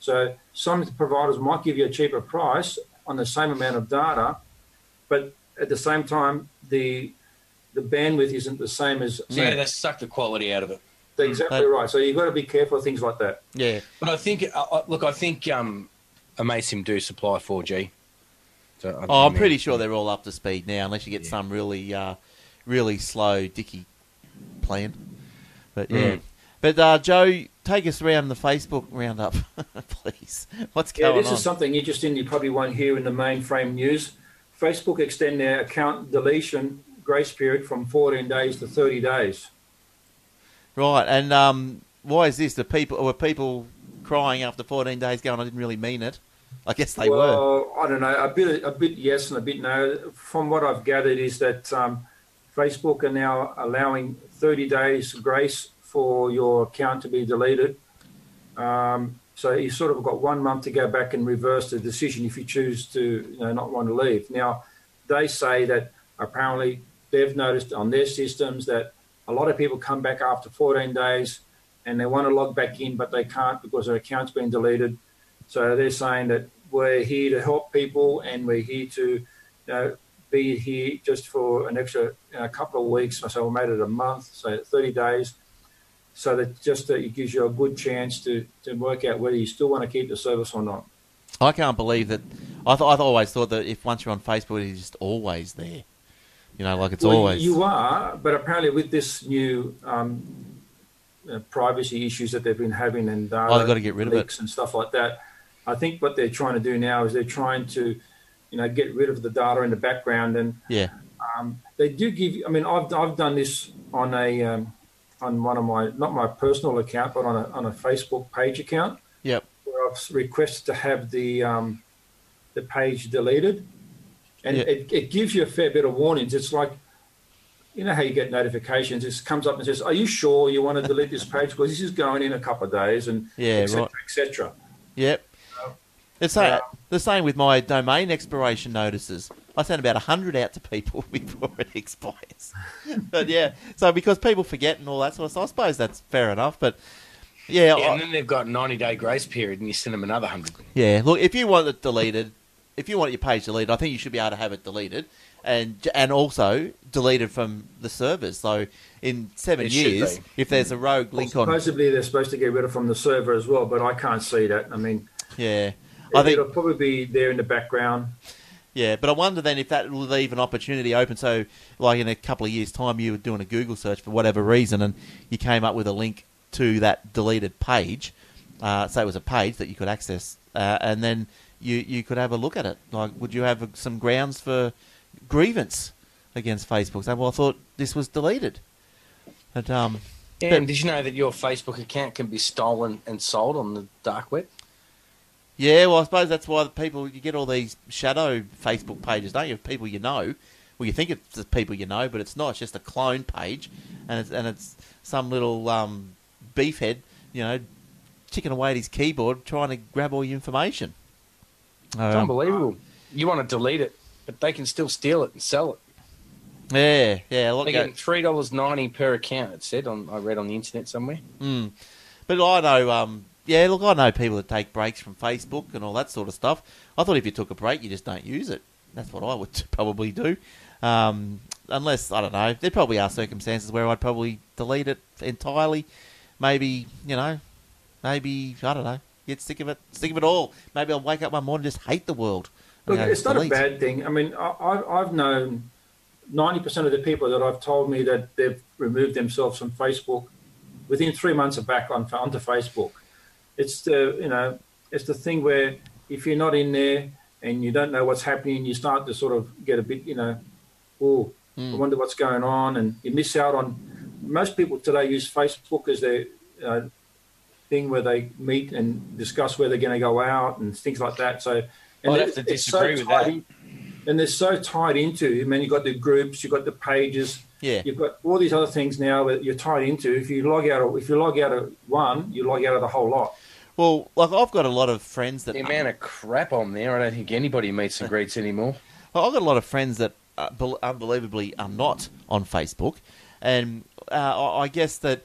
So some providers might give you a cheaper price on the same amount of data, but at the same time, the the bandwidth isn't the same as... Same. Yeah, they suck the quality out of it. They're exactly that, right. So you've got to be careful of things like that. Yeah. But I think, uh, look, I think um, Amasim do supply four G. So I, oh, I'm pretty sure they're all up to speed now, unless you get yeah. some really uh, really slow dicky plan. But, yeah. Mm. But, uh, Joe... Take us around the Facebook roundup, please. What's going on? Yeah, this on? is something interesting you probably won't hear in the mainframe news. Facebook extend their account deletion grace period from fourteen days to thirty days. Right, and um, why is this? The people were people crying after fourteen days, going, "I didn't really mean it." I guess they well, were. I don't know. A bit, a bit yes, and a bit no. From what I've gathered is that um, Facebook are now allowing thirty days grace for your account to be deleted. Um, so you've sort of got one month to go back and reverse the decision if you choose to you know, not want to leave. Now, they say that apparently they've noticed on their systems that a lot of people come back after fourteen days and they want to log back in, but they can't because their account's been deleted. So they're saying that we're here to help people and we're here to you know, be here just for an extra you know, couple of weeks. So we made it a month, so thirty days. So that just uh, it gives you a good chance to, to work out whether you still want to keep the service or not. I can't believe that. I th- I've always thought that if once you're on Facebook, it's just always there. You know, like it's well, always. You are, but apparently with this new um, uh, privacy issues that they've been having and data oh, they've got to get rid leaks of it. And stuff like that, I think what they're trying to do now is they're trying to, you know, get rid of the data in the background. And yeah, um, they do give. I mean, I've I've done this on a. Um, on one of my, not my personal account, but on a on a Facebook page account. Yep. Where I've requested to have the um, the page deleted. And yep. it, it gives you a fair bit of warnings. It's like, you know how you get notifications. It comes up and says, are you sure you want to delete this page? Because this is going in a couple of days and yeah, et cetera, right. et cetera. Yep. So, it's uh, the same with my domain expiration notices. I send about one hundred out to people before it expires. But, yeah, so because people forget and all that sort of stuff, I suppose that's fair enough. But, yeah. yeah I, and then they've got a ninety-day grace period and you send them another one hundred. Yeah, look, if you want it deleted, if you want your page deleted, I think you should be able to have it deleted and and also deleted from the servers. So in seven it years, if there's a rogue link well, supposedly on... Supposedly they're supposed to get rid of from the server as well, but I can't see that. I mean, yeah, I it, think... it'll probably be there in the background. Yeah, but I wonder then if that will leave an opportunity open. So, like in a couple of years' time, you were doing a Google search for whatever reason, and you came up with a link to that deleted page. Uh, say it was a page that you could access, uh, and then you, you could have a look at it. Like, would you have some grounds for grievance against Facebook? Say, well, I thought this was deleted. But, um, yeah, but, and did you know that your Facebook account can be stolen and sold on the dark web? Yeah, well, I suppose that's why the people, you get all these shadow Facebook pages, don't you? People you know. Well, you think it's the people you know, but it's not. It's just a clone page, and it's and it's some little um, beefhead, you know, chicken away at his keyboard trying to grab all your information. It's um, unbelievable. You want to delete it, but they can still steal it and sell it. Yeah, yeah. They're getting three dollars ninety per account, it said. On, I read on the internet somewhere. Mm. But I know... Um, Yeah, look, I know people that take breaks from Facebook and all that sort of stuff. I thought if you took a break, you just don't use it. That's what I would probably do. Um, unless, I don't know, there probably are circumstances where I'd probably delete it entirely. Maybe, you know, maybe, I don't know, get sick of it, sick of it all. Maybe I'll wake up one morning and just hate the world. Look, you know, it's not delete. a bad thing. I mean, I, I've known ninety percent of the people that I've told me that they've removed themselves from Facebook within three months are back on, onto Facebook. It's the you know it's the thing where if you're not in there and you don't know what's happening, you start to sort of get a bit you know, oh, mm. I wonder what's going on, and you miss out on. Most people today use Facebook as their uh, thing where they meet and discuss where they're going to go out and things like that. So and I'd have to disagree so with that. In, and they're so tied into. I mean, you've got the groups, you've got the pages. Yeah. You've got all these other things now that you're tied into. If you log out of, if you log out of one, you log out of the whole lot. Well, like, I've got a lot of friends that... The amount of crap on there, I don't think anybody meets and greets anymore. Well, I've got a lot of friends that, uh, be- unbelievably, are not on Facebook. And uh, I guess that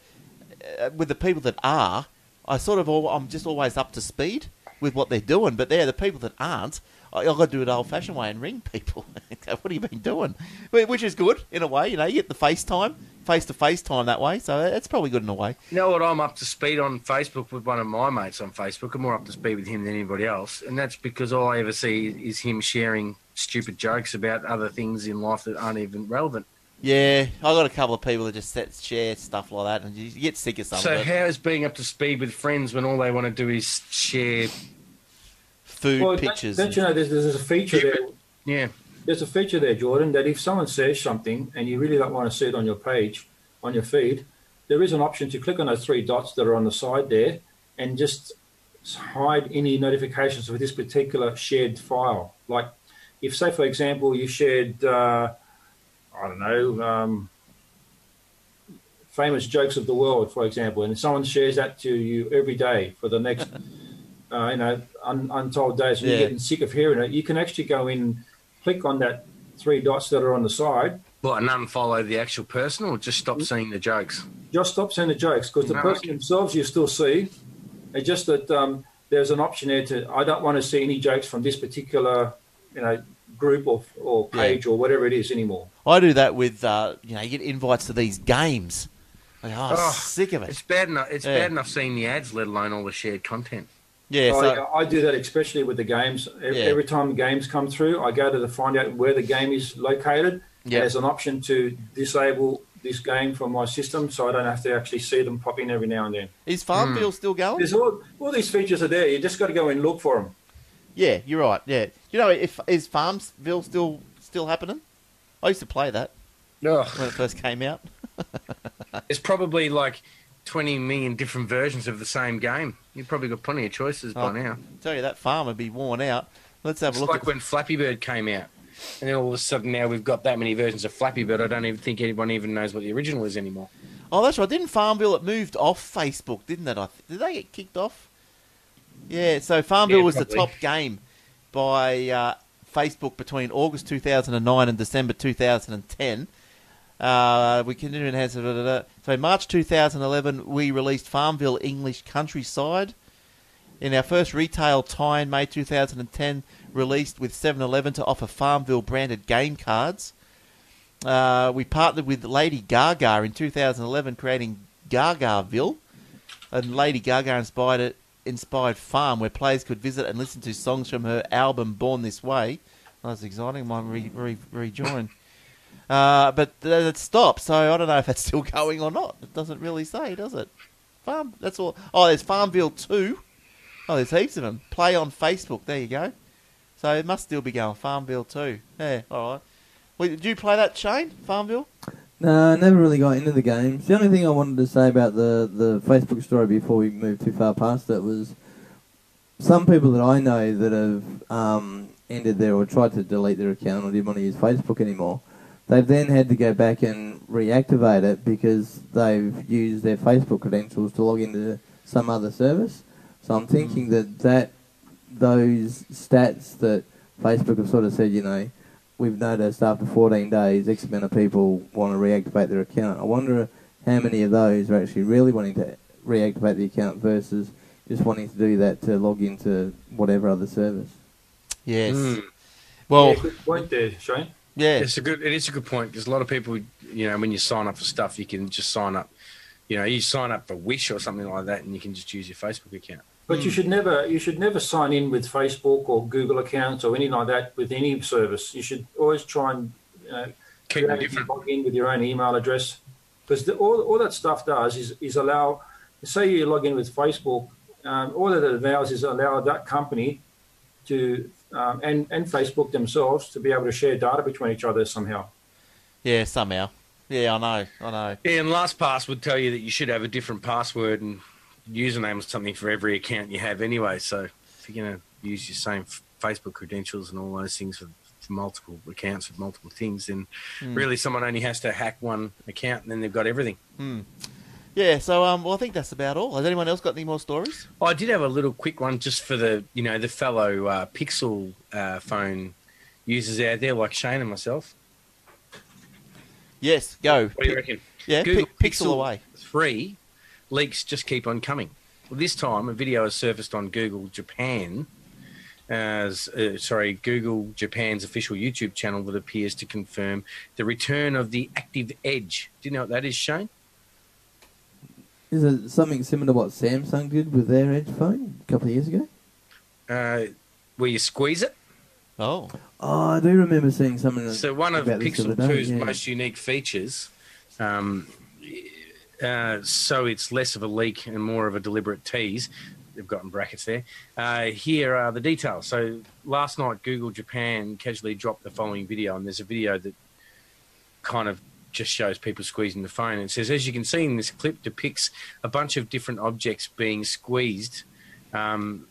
uh, with the people that are, I sort of all, I'm just always up to speed with what they're doing. But they're the people that aren't. I, I've got to do it the old-fashioned way and ring people. What have you been doing? Which is good, in a way. You know, you get the FaceTime. Face-to-face time that way, so that's probably good in a way. You know what? I'm up to speed on Facebook with one of my mates on Facebook. I'm more up to speed with him than anybody else, and that's because all I ever see is him sharing stupid jokes about other things in life that aren't even relevant. Yeah, I got a couple of people that just set, share stuff like that, and you get sick of something. So how is being up to speed with friends when all they want to do is share food well, pictures? Don't, don't you know there's, there's a feature there? Yeah. There's a feature there, Jordan, that if someone says something and you really don't want to see it on your page, on your feed, there is an option to click on those three dots that are on the side there and just hide any notifications for this particular shared file. Like if, say, for example, you shared, uh, I don't know, um, famous jokes of the world, for example, and someone shares that to you every day for the next, uh, you know, un- untold days, and yeah. You're getting sick of hearing it, you can actually go in... Click on that three dots that are on the side. Well, and unfollow the actual person, or just stop seeing the jokes? Just stop seeing the jokes, because the no, person themselves you still see. It's just that um, there's an option there to, I don't want to see any jokes from this particular, you know, group or, or page yeah. or whatever it is anymore. I do that with, uh, you know, you get invites to these games. Like, oh, I'm oh, sick of it. It's bad enough, it's yeah. bad enough seeing the ads, let alone all the shared content. Yeah, so, so, I do that especially with the games. Every, yeah. every time games come through, I go to the find out where the game is located. Yeah. There's an option to disable this game from my system, so I don't have to actually see them pop in every now and then. Is Farmville mm. still going? There's all, all these features are there. You just got to go and look for them. Yeah, you're right. Yeah, you know, if is Farmville still still happening? I used to play that Ugh. when it first came out. It's probably like twenty million different versions of the same game. You've probably got plenty of choices oh, by now. I tell you, that farm would be worn out. Let's have it's a look. It's like at... when Flappy Bird came out. And then all of a sudden now we've got that many versions of Flappy Bird, I don't even think anyone even knows what the original is anymore. Oh, that's right. Didn't Farmville, it moved off Facebook, didn't it? I th- Did they get kicked off? Yeah, so Farmville yeah, was probably the top game by uh, Facebook between August two thousand nine and December two thousand ten. Uh, we continue to enhance. So March two thousand eleven, we released Farmville English Countryside. In our first retail tie in May two thousand ten, released with seven eleven to offer Farmville branded game cards. Uh, we partnered with Lady Gaga in two thousand eleven, creating Gagaville, and Lady Gaga inspired it, inspired Farm, where players could visit and listen to songs from her album Born This Way. Well, that's exciting. I might re- re- rejoin. Uh, but it stopped, so I don't know if that's still going or not. It doesn't really say, does it? Farm. That's all. Oh, there's Farmville two. Oh, there's heaps of them. Play on Facebook. There you go. So it must still be going. Farmville two. Yeah, all right. Well, did you play that, Shane? Farmville? No, I never really got into the games. The only thing I wanted to say about the, the Facebook story before we moved too far past it was some people that I know that have um, ended their or tried to delete their account or didn't want to use Facebook anymore. They've then had to go back and reactivate it because they've used their Facebook credentials to log into some other service. So I'm thinking that, that those stats that Facebook have sort of said, you know, we've noticed after fourteen days, X amount of people want to reactivate their account. I wonder how many of those are actually really wanting to reactivate the account versus just wanting to do that to log into whatever other service. Yes. Mm. Well, yeah, good point there, Shane. Yeah, it's a good. It is a good point because a lot of people, you know, when you sign up for stuff, you can just sign up. You know, you sign up for Wish or something like that, and you can just use your Facebook account. But mm. you should never, you should never sign in with Facebook or Google accounts or anything like that with any service. You should always try and you know, keep it different. Log in with your own email address because all all that stuff does is is allow. Say you log in with Facebook, um, all that it allows is allow that company to. Um, and, and Facebook themselves to be able to share data between each other somehow. Yeah, somehow. Yeah, I know, I know. Yeah, and LastPass would tell you that you should have a different password and username or something for every account you have anyway. So if you're going to use your same Facebook credentials and all those things for, for multiple accounts with multiple things, then mm. really someone only has to hack one account and then they've got everything. Mm. Yeah, so um, well, I think that's about all. Has anyone else got any more stories? Oh, I did have a little quick one just for the you know the fellow uh, Pixel uh, phone users out there, like Shane and myself. Yes, go. What do you reckon? Yeah, Google P- Pixel, Pixel away. Three leaks just keep on coming. Well, this time a video has surfaced on Google Japan, as uh, sorry, Google Japan's official YouTube channel that appears to confirm the return of the active Edge. Do you know what that is, Shane? Is it something similar to what Samsung did with their Edge phone a couple of years ago? Uh, where you squeeze it? Oh. Oh, I do remember seeing something. So one of Pixel two's yeah. most unique features, um, uh, so it's less of a leak and more of a deliberate tease. They've got in brackets there. Uh, here are the details. So last night, Google Japan casually dropped the following video, and there's a video that kind of just shows people squeezing the phone. It says, as you can see in this clip, depicts a bunch of different objects being squeezed um,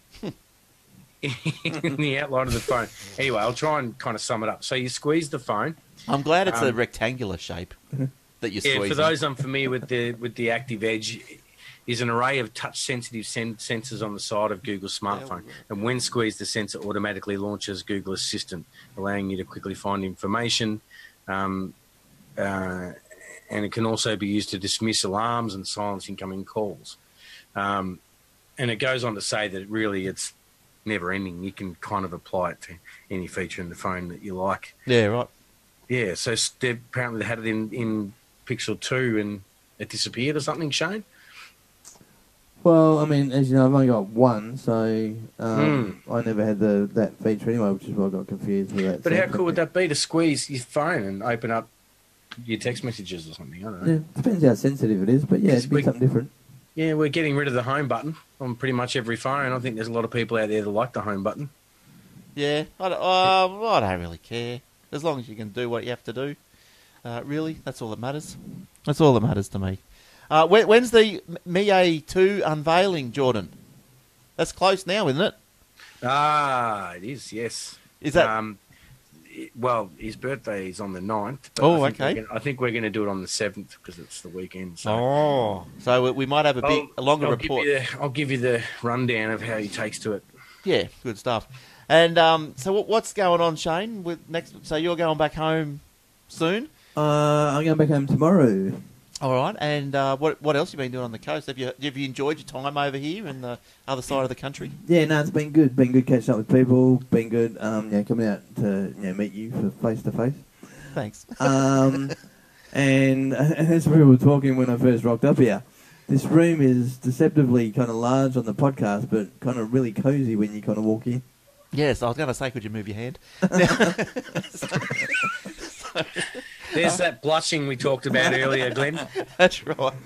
in the outline of the phone. Anyway, I'll try and kind of sum it up. So you squeeze the phone. I'm glad it's um, a rectangular shape that you're yeah, squeezing. Yeah, for those unfamiliar with the with the active Edge, is an array of touch-sensitive sen- sensors on the side of Google's smartphone. And when squeezed, the sensor automatically launches Google Assistant, allowing you to quickly find information. Um Uh, and it can also be used to dismiss alarms and silence incoming calls. Um, and it goes on to say that really it's never-ending. You can kind of apply it to any feature in the phone that you like. Yeah, right. Yeah, so they apparently they had it in, in Pixel two and it disappeared or something, Shane? Well, I mean, as you know, I've only got one, so um, mm. I never had the that feature anyway, which is why I got confused with that. But how cool would that be to squeeze your phone and open up your text messages or something? I don't know. Yeah, depends how sensitive it is, but yeah, it'd be something different. Yeah, we're getting rid of the home button on pretty much every phone. I think there's a lot of people out there that like the home button. Yeah, I don't, uh, I don't really care. As long as you can do what you have to do. Uh, really, that's all that matters. That's all that matters to me. Uh, when, when's the M I A two unveiling, Jordan? That's close now, isn't it? Ah, it is, yes. Is that... Um, Well, his birthday is on the ninth. Oh, I okay. Gonna, I think we're going to do it on the seventh because it's the weekend. So. Oh, so we might have a bit a longer I'll report. Give the, I'll give you the rundown of how he takes to it. Yeah, good stuff. And um, so, what, what's going on, Shane? With next, so you're going back home soon? Uh, I'm going back home tomorrow. All right. And uh, what what else have you been doing on the coast? Have you have you enjoyed your time over here in the other side of the country? Yeah, no, it's been good. Been good catching up with people. Been good. Um, yeah, coming out to you know, meet you for face to face. Thanks. Um, and as we were talking when I first rocked up here, this room is deceptively kind of large on the podcast, but kind of really cozy when you kind of walk in. Yes, I was going to say, could you move your hand? There's that blushing we talked about earlier, Glenn. That's right.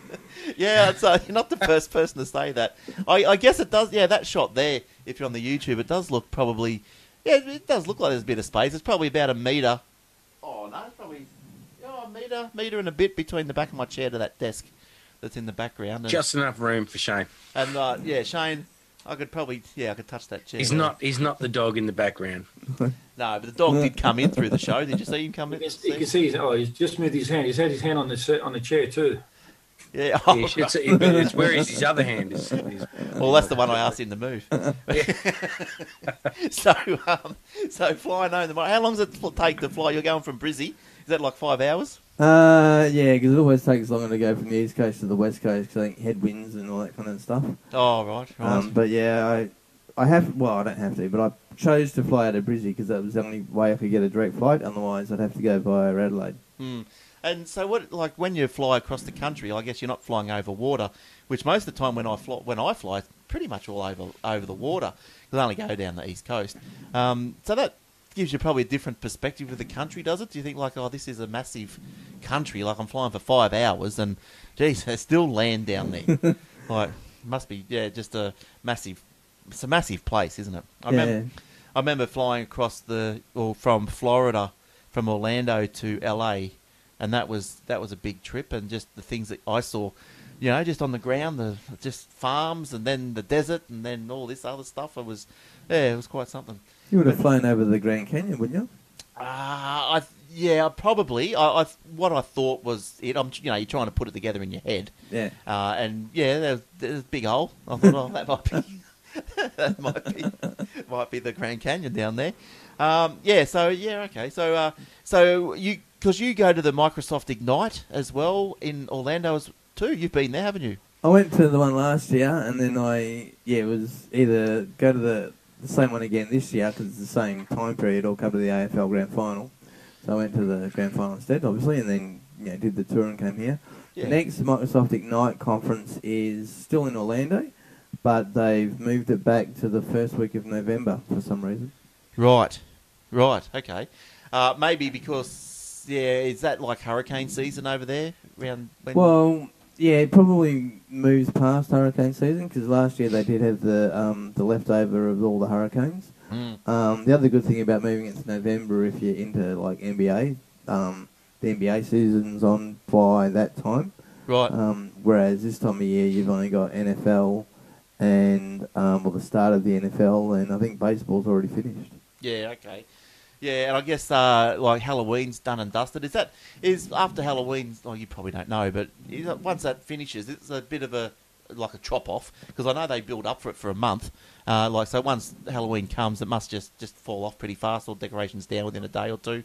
Yeah, it's, uh, you're not the first person to say that. I, I guess it does. Yeah, that shot there, if you're on the YouTube, it does look probably... Yeah, it does look like there's a bit of space. It's probably about a metre. Oh, no, it's probably oh, a metre, metre and a bit between the back of my chair to that desk that's in the background. And, just enough room for Shane. And, uh, yeah, Shane... I could probably, yeah, I could touch that chair. He's not He's not the dog in the background. No, but the dog did come in through the show. Did you see him come in? You can see his, oh, he's just moved his hand. He's had his hand on the, on the chair too. Yeah. Oh, yeah, it's, right. It's where is his other hand? Is, is, well, that's the one I asked him to move. so, um, so flying home tomorrow. How long does it take to fly? You're going from Brizzy. Is that like five hours? Uh, yeah, because it always takes longer to go from the East Coast to the West Coast because I think headwinds and all that kind of stuff. Oh, right, right. Um, but yeah, I I have, well, I don't have to, but I chose to fly out of Brizzy because that was the only way I could get a direct flight. Otherwise, I'd have to go via Adelaide. Mm. And so what, like when you fly across the country, I guess you're not flying over water, which most of the time when I fly, when I fly, it's pretty much all over, over the water because I only go down the East Coast. Um, so that... gives you probably a different perspective of the country, does it? Do you think, like, oh, this is a massive country, like I'm flying for five hours and, geez, there's still land down there. Like, must be, yeah, just a massive, it's a massive place, isn't it? I, yeah. remember, I remember flying across the, or from Florida, from Orlando to L A, and that was, that was a big trip, and just the things that I saw, you know, just on the ground, the just farms, and then the desert, and then all this other stuff, it was, yeah, it was quite something. You would have flown over the Grand Canyon, wouldn't you? Ah, uh, Yeah, probably. I, I what I thought was it. I'm, you know, you're trying to put it together in your head. Yeah. Uh, and yeah, there's, there's a big hole. I thought, oh, that might be that might be might be the Grand Canyon down there. Um, yeah. So yeah. Okay. So uh, so you because you go to the Microsoft Ignite as well in Orlando as too. You've been there, haven't you? I went to the one last year, and then I yeah it was either go to the, the same one again this year because it's the same time period or cover the A F L Grand Final. So I went to the Grand Final instead, obviously, and then you know, did the tour and came here. Yeah. The next Microsoft Ignite conference is still in Orlando, but they've moved it back to the first week of November for some reason. Right, right, okay. Uh, maybe because, yeah, is that like hurricane season over there? Around when? Well, yeah, it probably moves past hurricane season because last year they did have the um, the leftover of all the hurricanes. Mm. Um, the other good thing about moving it to November, if you're into like N B A, um, the N B A season's on by that time. Right. Um, whereas this time of year, you've only got N F L and um, well, the start of the N F L, and I think baseball's already finished. Yeah. Okay. Yeah, and I guess uh, like Halloween's done and dusted. Is that is after Halloween? Oh, you probably don't know, but once that finishes, it's a bit of a like a chop off because I know they build up for it for a month. Uh, like so, once Halloween comes, it must just, just fall off pretty fast. All decorations down within a day or two,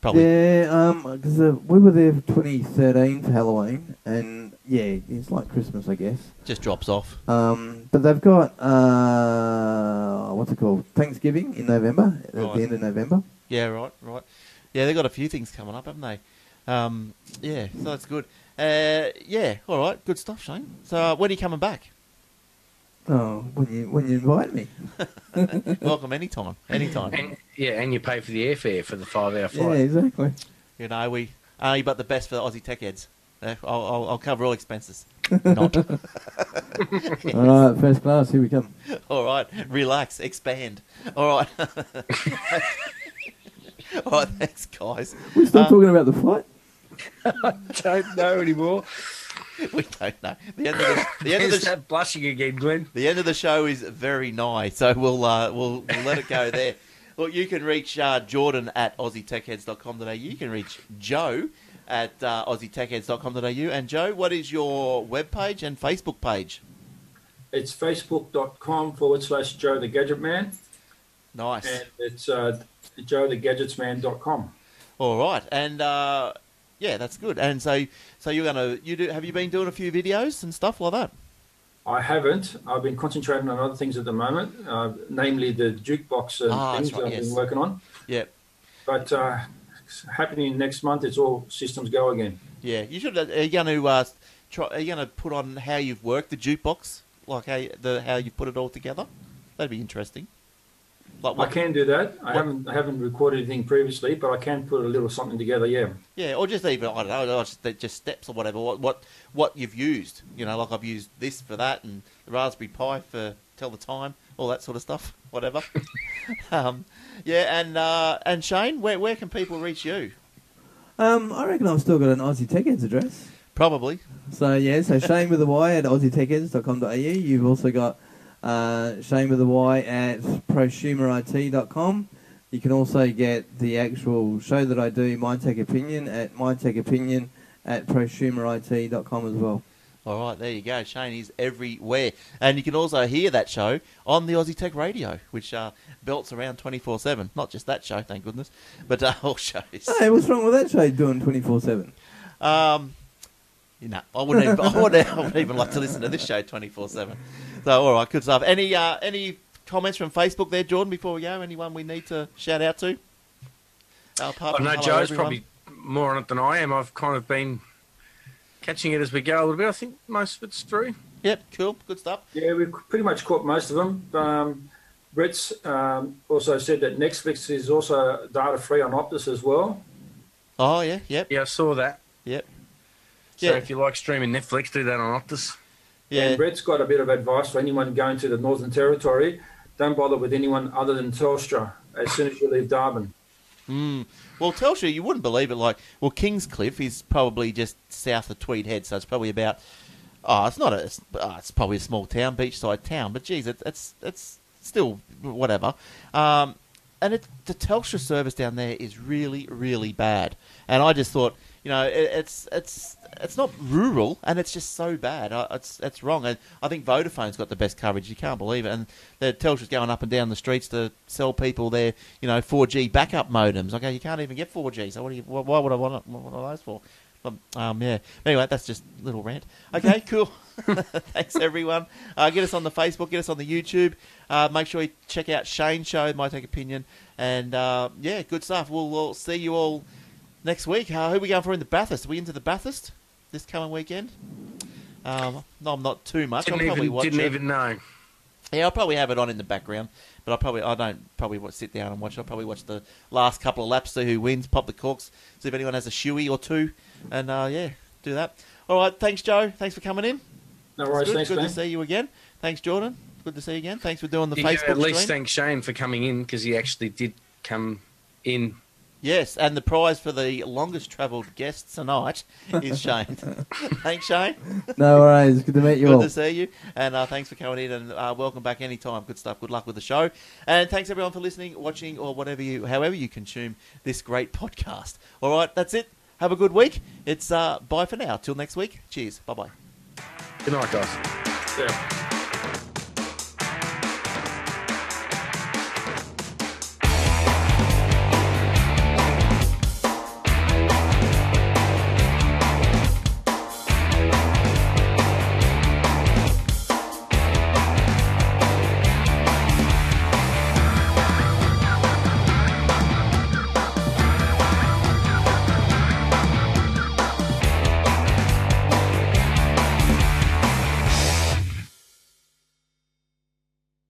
probably. Yeah, um, because uh, we were there for twenty thirteen for Halloween, and yeah, it's like Christmas, I guess. Just drops off. Um, but they've got uh, what's it called? Thanksgiving in November at right. the end of November. Yeah, right, right. Yeah, they've got a few things coming up, haven't they? Um, yeah, so that's good. Uh, yeah, all right, good stuff, Shane. So uh, when are you coming back? Oh, when you when you invite me. Welcome anytime, anytime. And, yeah, and you pay for the airfare for the five-hour flight. Yeah, exactly. You know, we only but the best for the Aussie Tech Heads. I'll, I'll, I'll cover all expenses. Not. Yes. All right, first class, here we come. All right, relax, expand. All right. All right, thanks, guys. We're still um, talking about the flight? I don't know anymore. We don't know. The end of the, the end of the show, blushing again, Glenn. The end of the show is very nigh, so we'll uh, we'll, we'll let it go there. Look, you can reach uh, Jordan at aussie tech heads dot com dot a u. You can reach Joe at uh, aussie tech heads dot com dot a u. And Joe, what is your webpage and Facebook page? It's facebook.com forward slash Joe the Gadget Man. Nice. And it's uh, joe the gadgets man dot com. All right, and. Uh, Yeah, that's good. And so, so you're gonna you do. Have you been doing a few videos and stuff like that? I haven't. I've been concentrating on other things at the moment, uh, namely the jukebox and ah, things right, that I've yes. been working on. Yeah. But uh, happening next month, it's all systems go again. Yeah, you should. Are you going to uh, try? Are you going to put on how you've worked the jukebox, like how the how you put it all together? That'd be interesting. Like what, I can do that. I what, haven't I haven't recorded anything previously, but I can put a little something together. Yeah. Yeah, or just even I don't know, just, just steps or whatever. What what what you've used? You know, like I've used this for that, and the Raspberry Pi for tell the time, all that sort of stuff. Whatever. um, yeah, and uh, and Shane, where where can people reach you? Um, I reckon I've still got an Aussie Tech Heads address. Probably. So yeah, so Shane with a Y at aussie tech heads dot com dot a u. You've also got. Uh, Shane with a Y at prosumer I T dot com. You can also get the actual show that I do, My Tech Opinion, at My Tech Opinion at prosumer I T dot com as well. All right, there you go. Shane is everywhere. And you can also hear that show on the Aussie Tech Radio, which uh, belts around twenty-four seven. Not just that show, thank goodness, but uh, all shows. Hey, what's wrong with that show doing twenty-four seven? Um, you know, I wouldn't even, I wouldn't, I wouldn't even like to listen to this show twenty-four seven. So, all right, good stuff. Any uh, any comments from Facebook there, Jordan, before we go? Anyone we need to shout out to? Uh, apart from I know Joe's everyone? Probably more on it than I am. I've kind of been catching it as we go a little bit. I think most of it's through. Yep, cool, good stuff. Yeah, we've pretty much caught most of them. Um, Brett's um, also said that Netflix is also data-free on Optus as well. Oh, yeah, yep. Yeah, I saw that. Yep. So yep. If you like streaming Netflix, do that on Optus. Yeah. And Brett's got a bit of advice for anyone going to the Northern Territory. Don't bother with anyone other than Telstra as soon as you leave Darwin. Mm. Well, Telstra, you wouldn't believe it. Like, well, Kingscliff is probably just south of Tweed Head, so it's probably about. Oh, it's not a. Oh, it's probably a small town, beachside town, but geez, it, it's it's still whatever. Um, and it, the Telstra service down there is really, really bad. And I just thought, you know, it, it's it's it's not rural, and it's just so bad. I, it's it's wrong. And I think Vodafone's got the best coverage. You can't believe it. And the Telstra's going up and down the streets to sell people their, you know, four G backup modems. I go, you can't even get four G. So what do you? Why would I want it, what are those for? Um, yeah. Anyway, that's just a little rant. Okay, cool. Thanks, everyone. Uh, get us on the Facebook. Get us on the YouTube. Uh, make sure you check out Shane's show, My Tech Opinion. And, uh, yeah, good stuff. We'll, we'll see you all next week. Uh, who are we going for in the Bathurst? Are we into the Bathurst this coming weekend? Um, no, I'm not too much. Didn't I'll probably even, watch didn't it. Even know. Yeah, I'll probably have it on in the background. But I probably I don't probably sit down and watch. I'll probably watch the last couple of laps, see who wins, pop the corks, see if anyone has a shoey or two, and uh, yeah, do that. All right, thanks, Joe. Thanks for coming in. No worries. Good, thanks, good man. to see you again. Thanks, Jordan. Good to see you again. Thanks for doing the did Facebook stream. At least stream. Thank Shane for coming in because he actually did come in. Yes, and the prize for the longest travelled guest tonight is Shane. Thanks, Shane. No worries. Good to meet you Good all. Good to see you. And uh, thanks for coming in and uh, welcome back anytime. Good stuff. Good luck with the show. And thanks, everyone, for listening, watching, or whatever you, however you consume this great podcast. All right, that's it. Have a good week. It's uh, bye for now. Till next week. Cheers. Bye-bye. Good night, guys. See ya.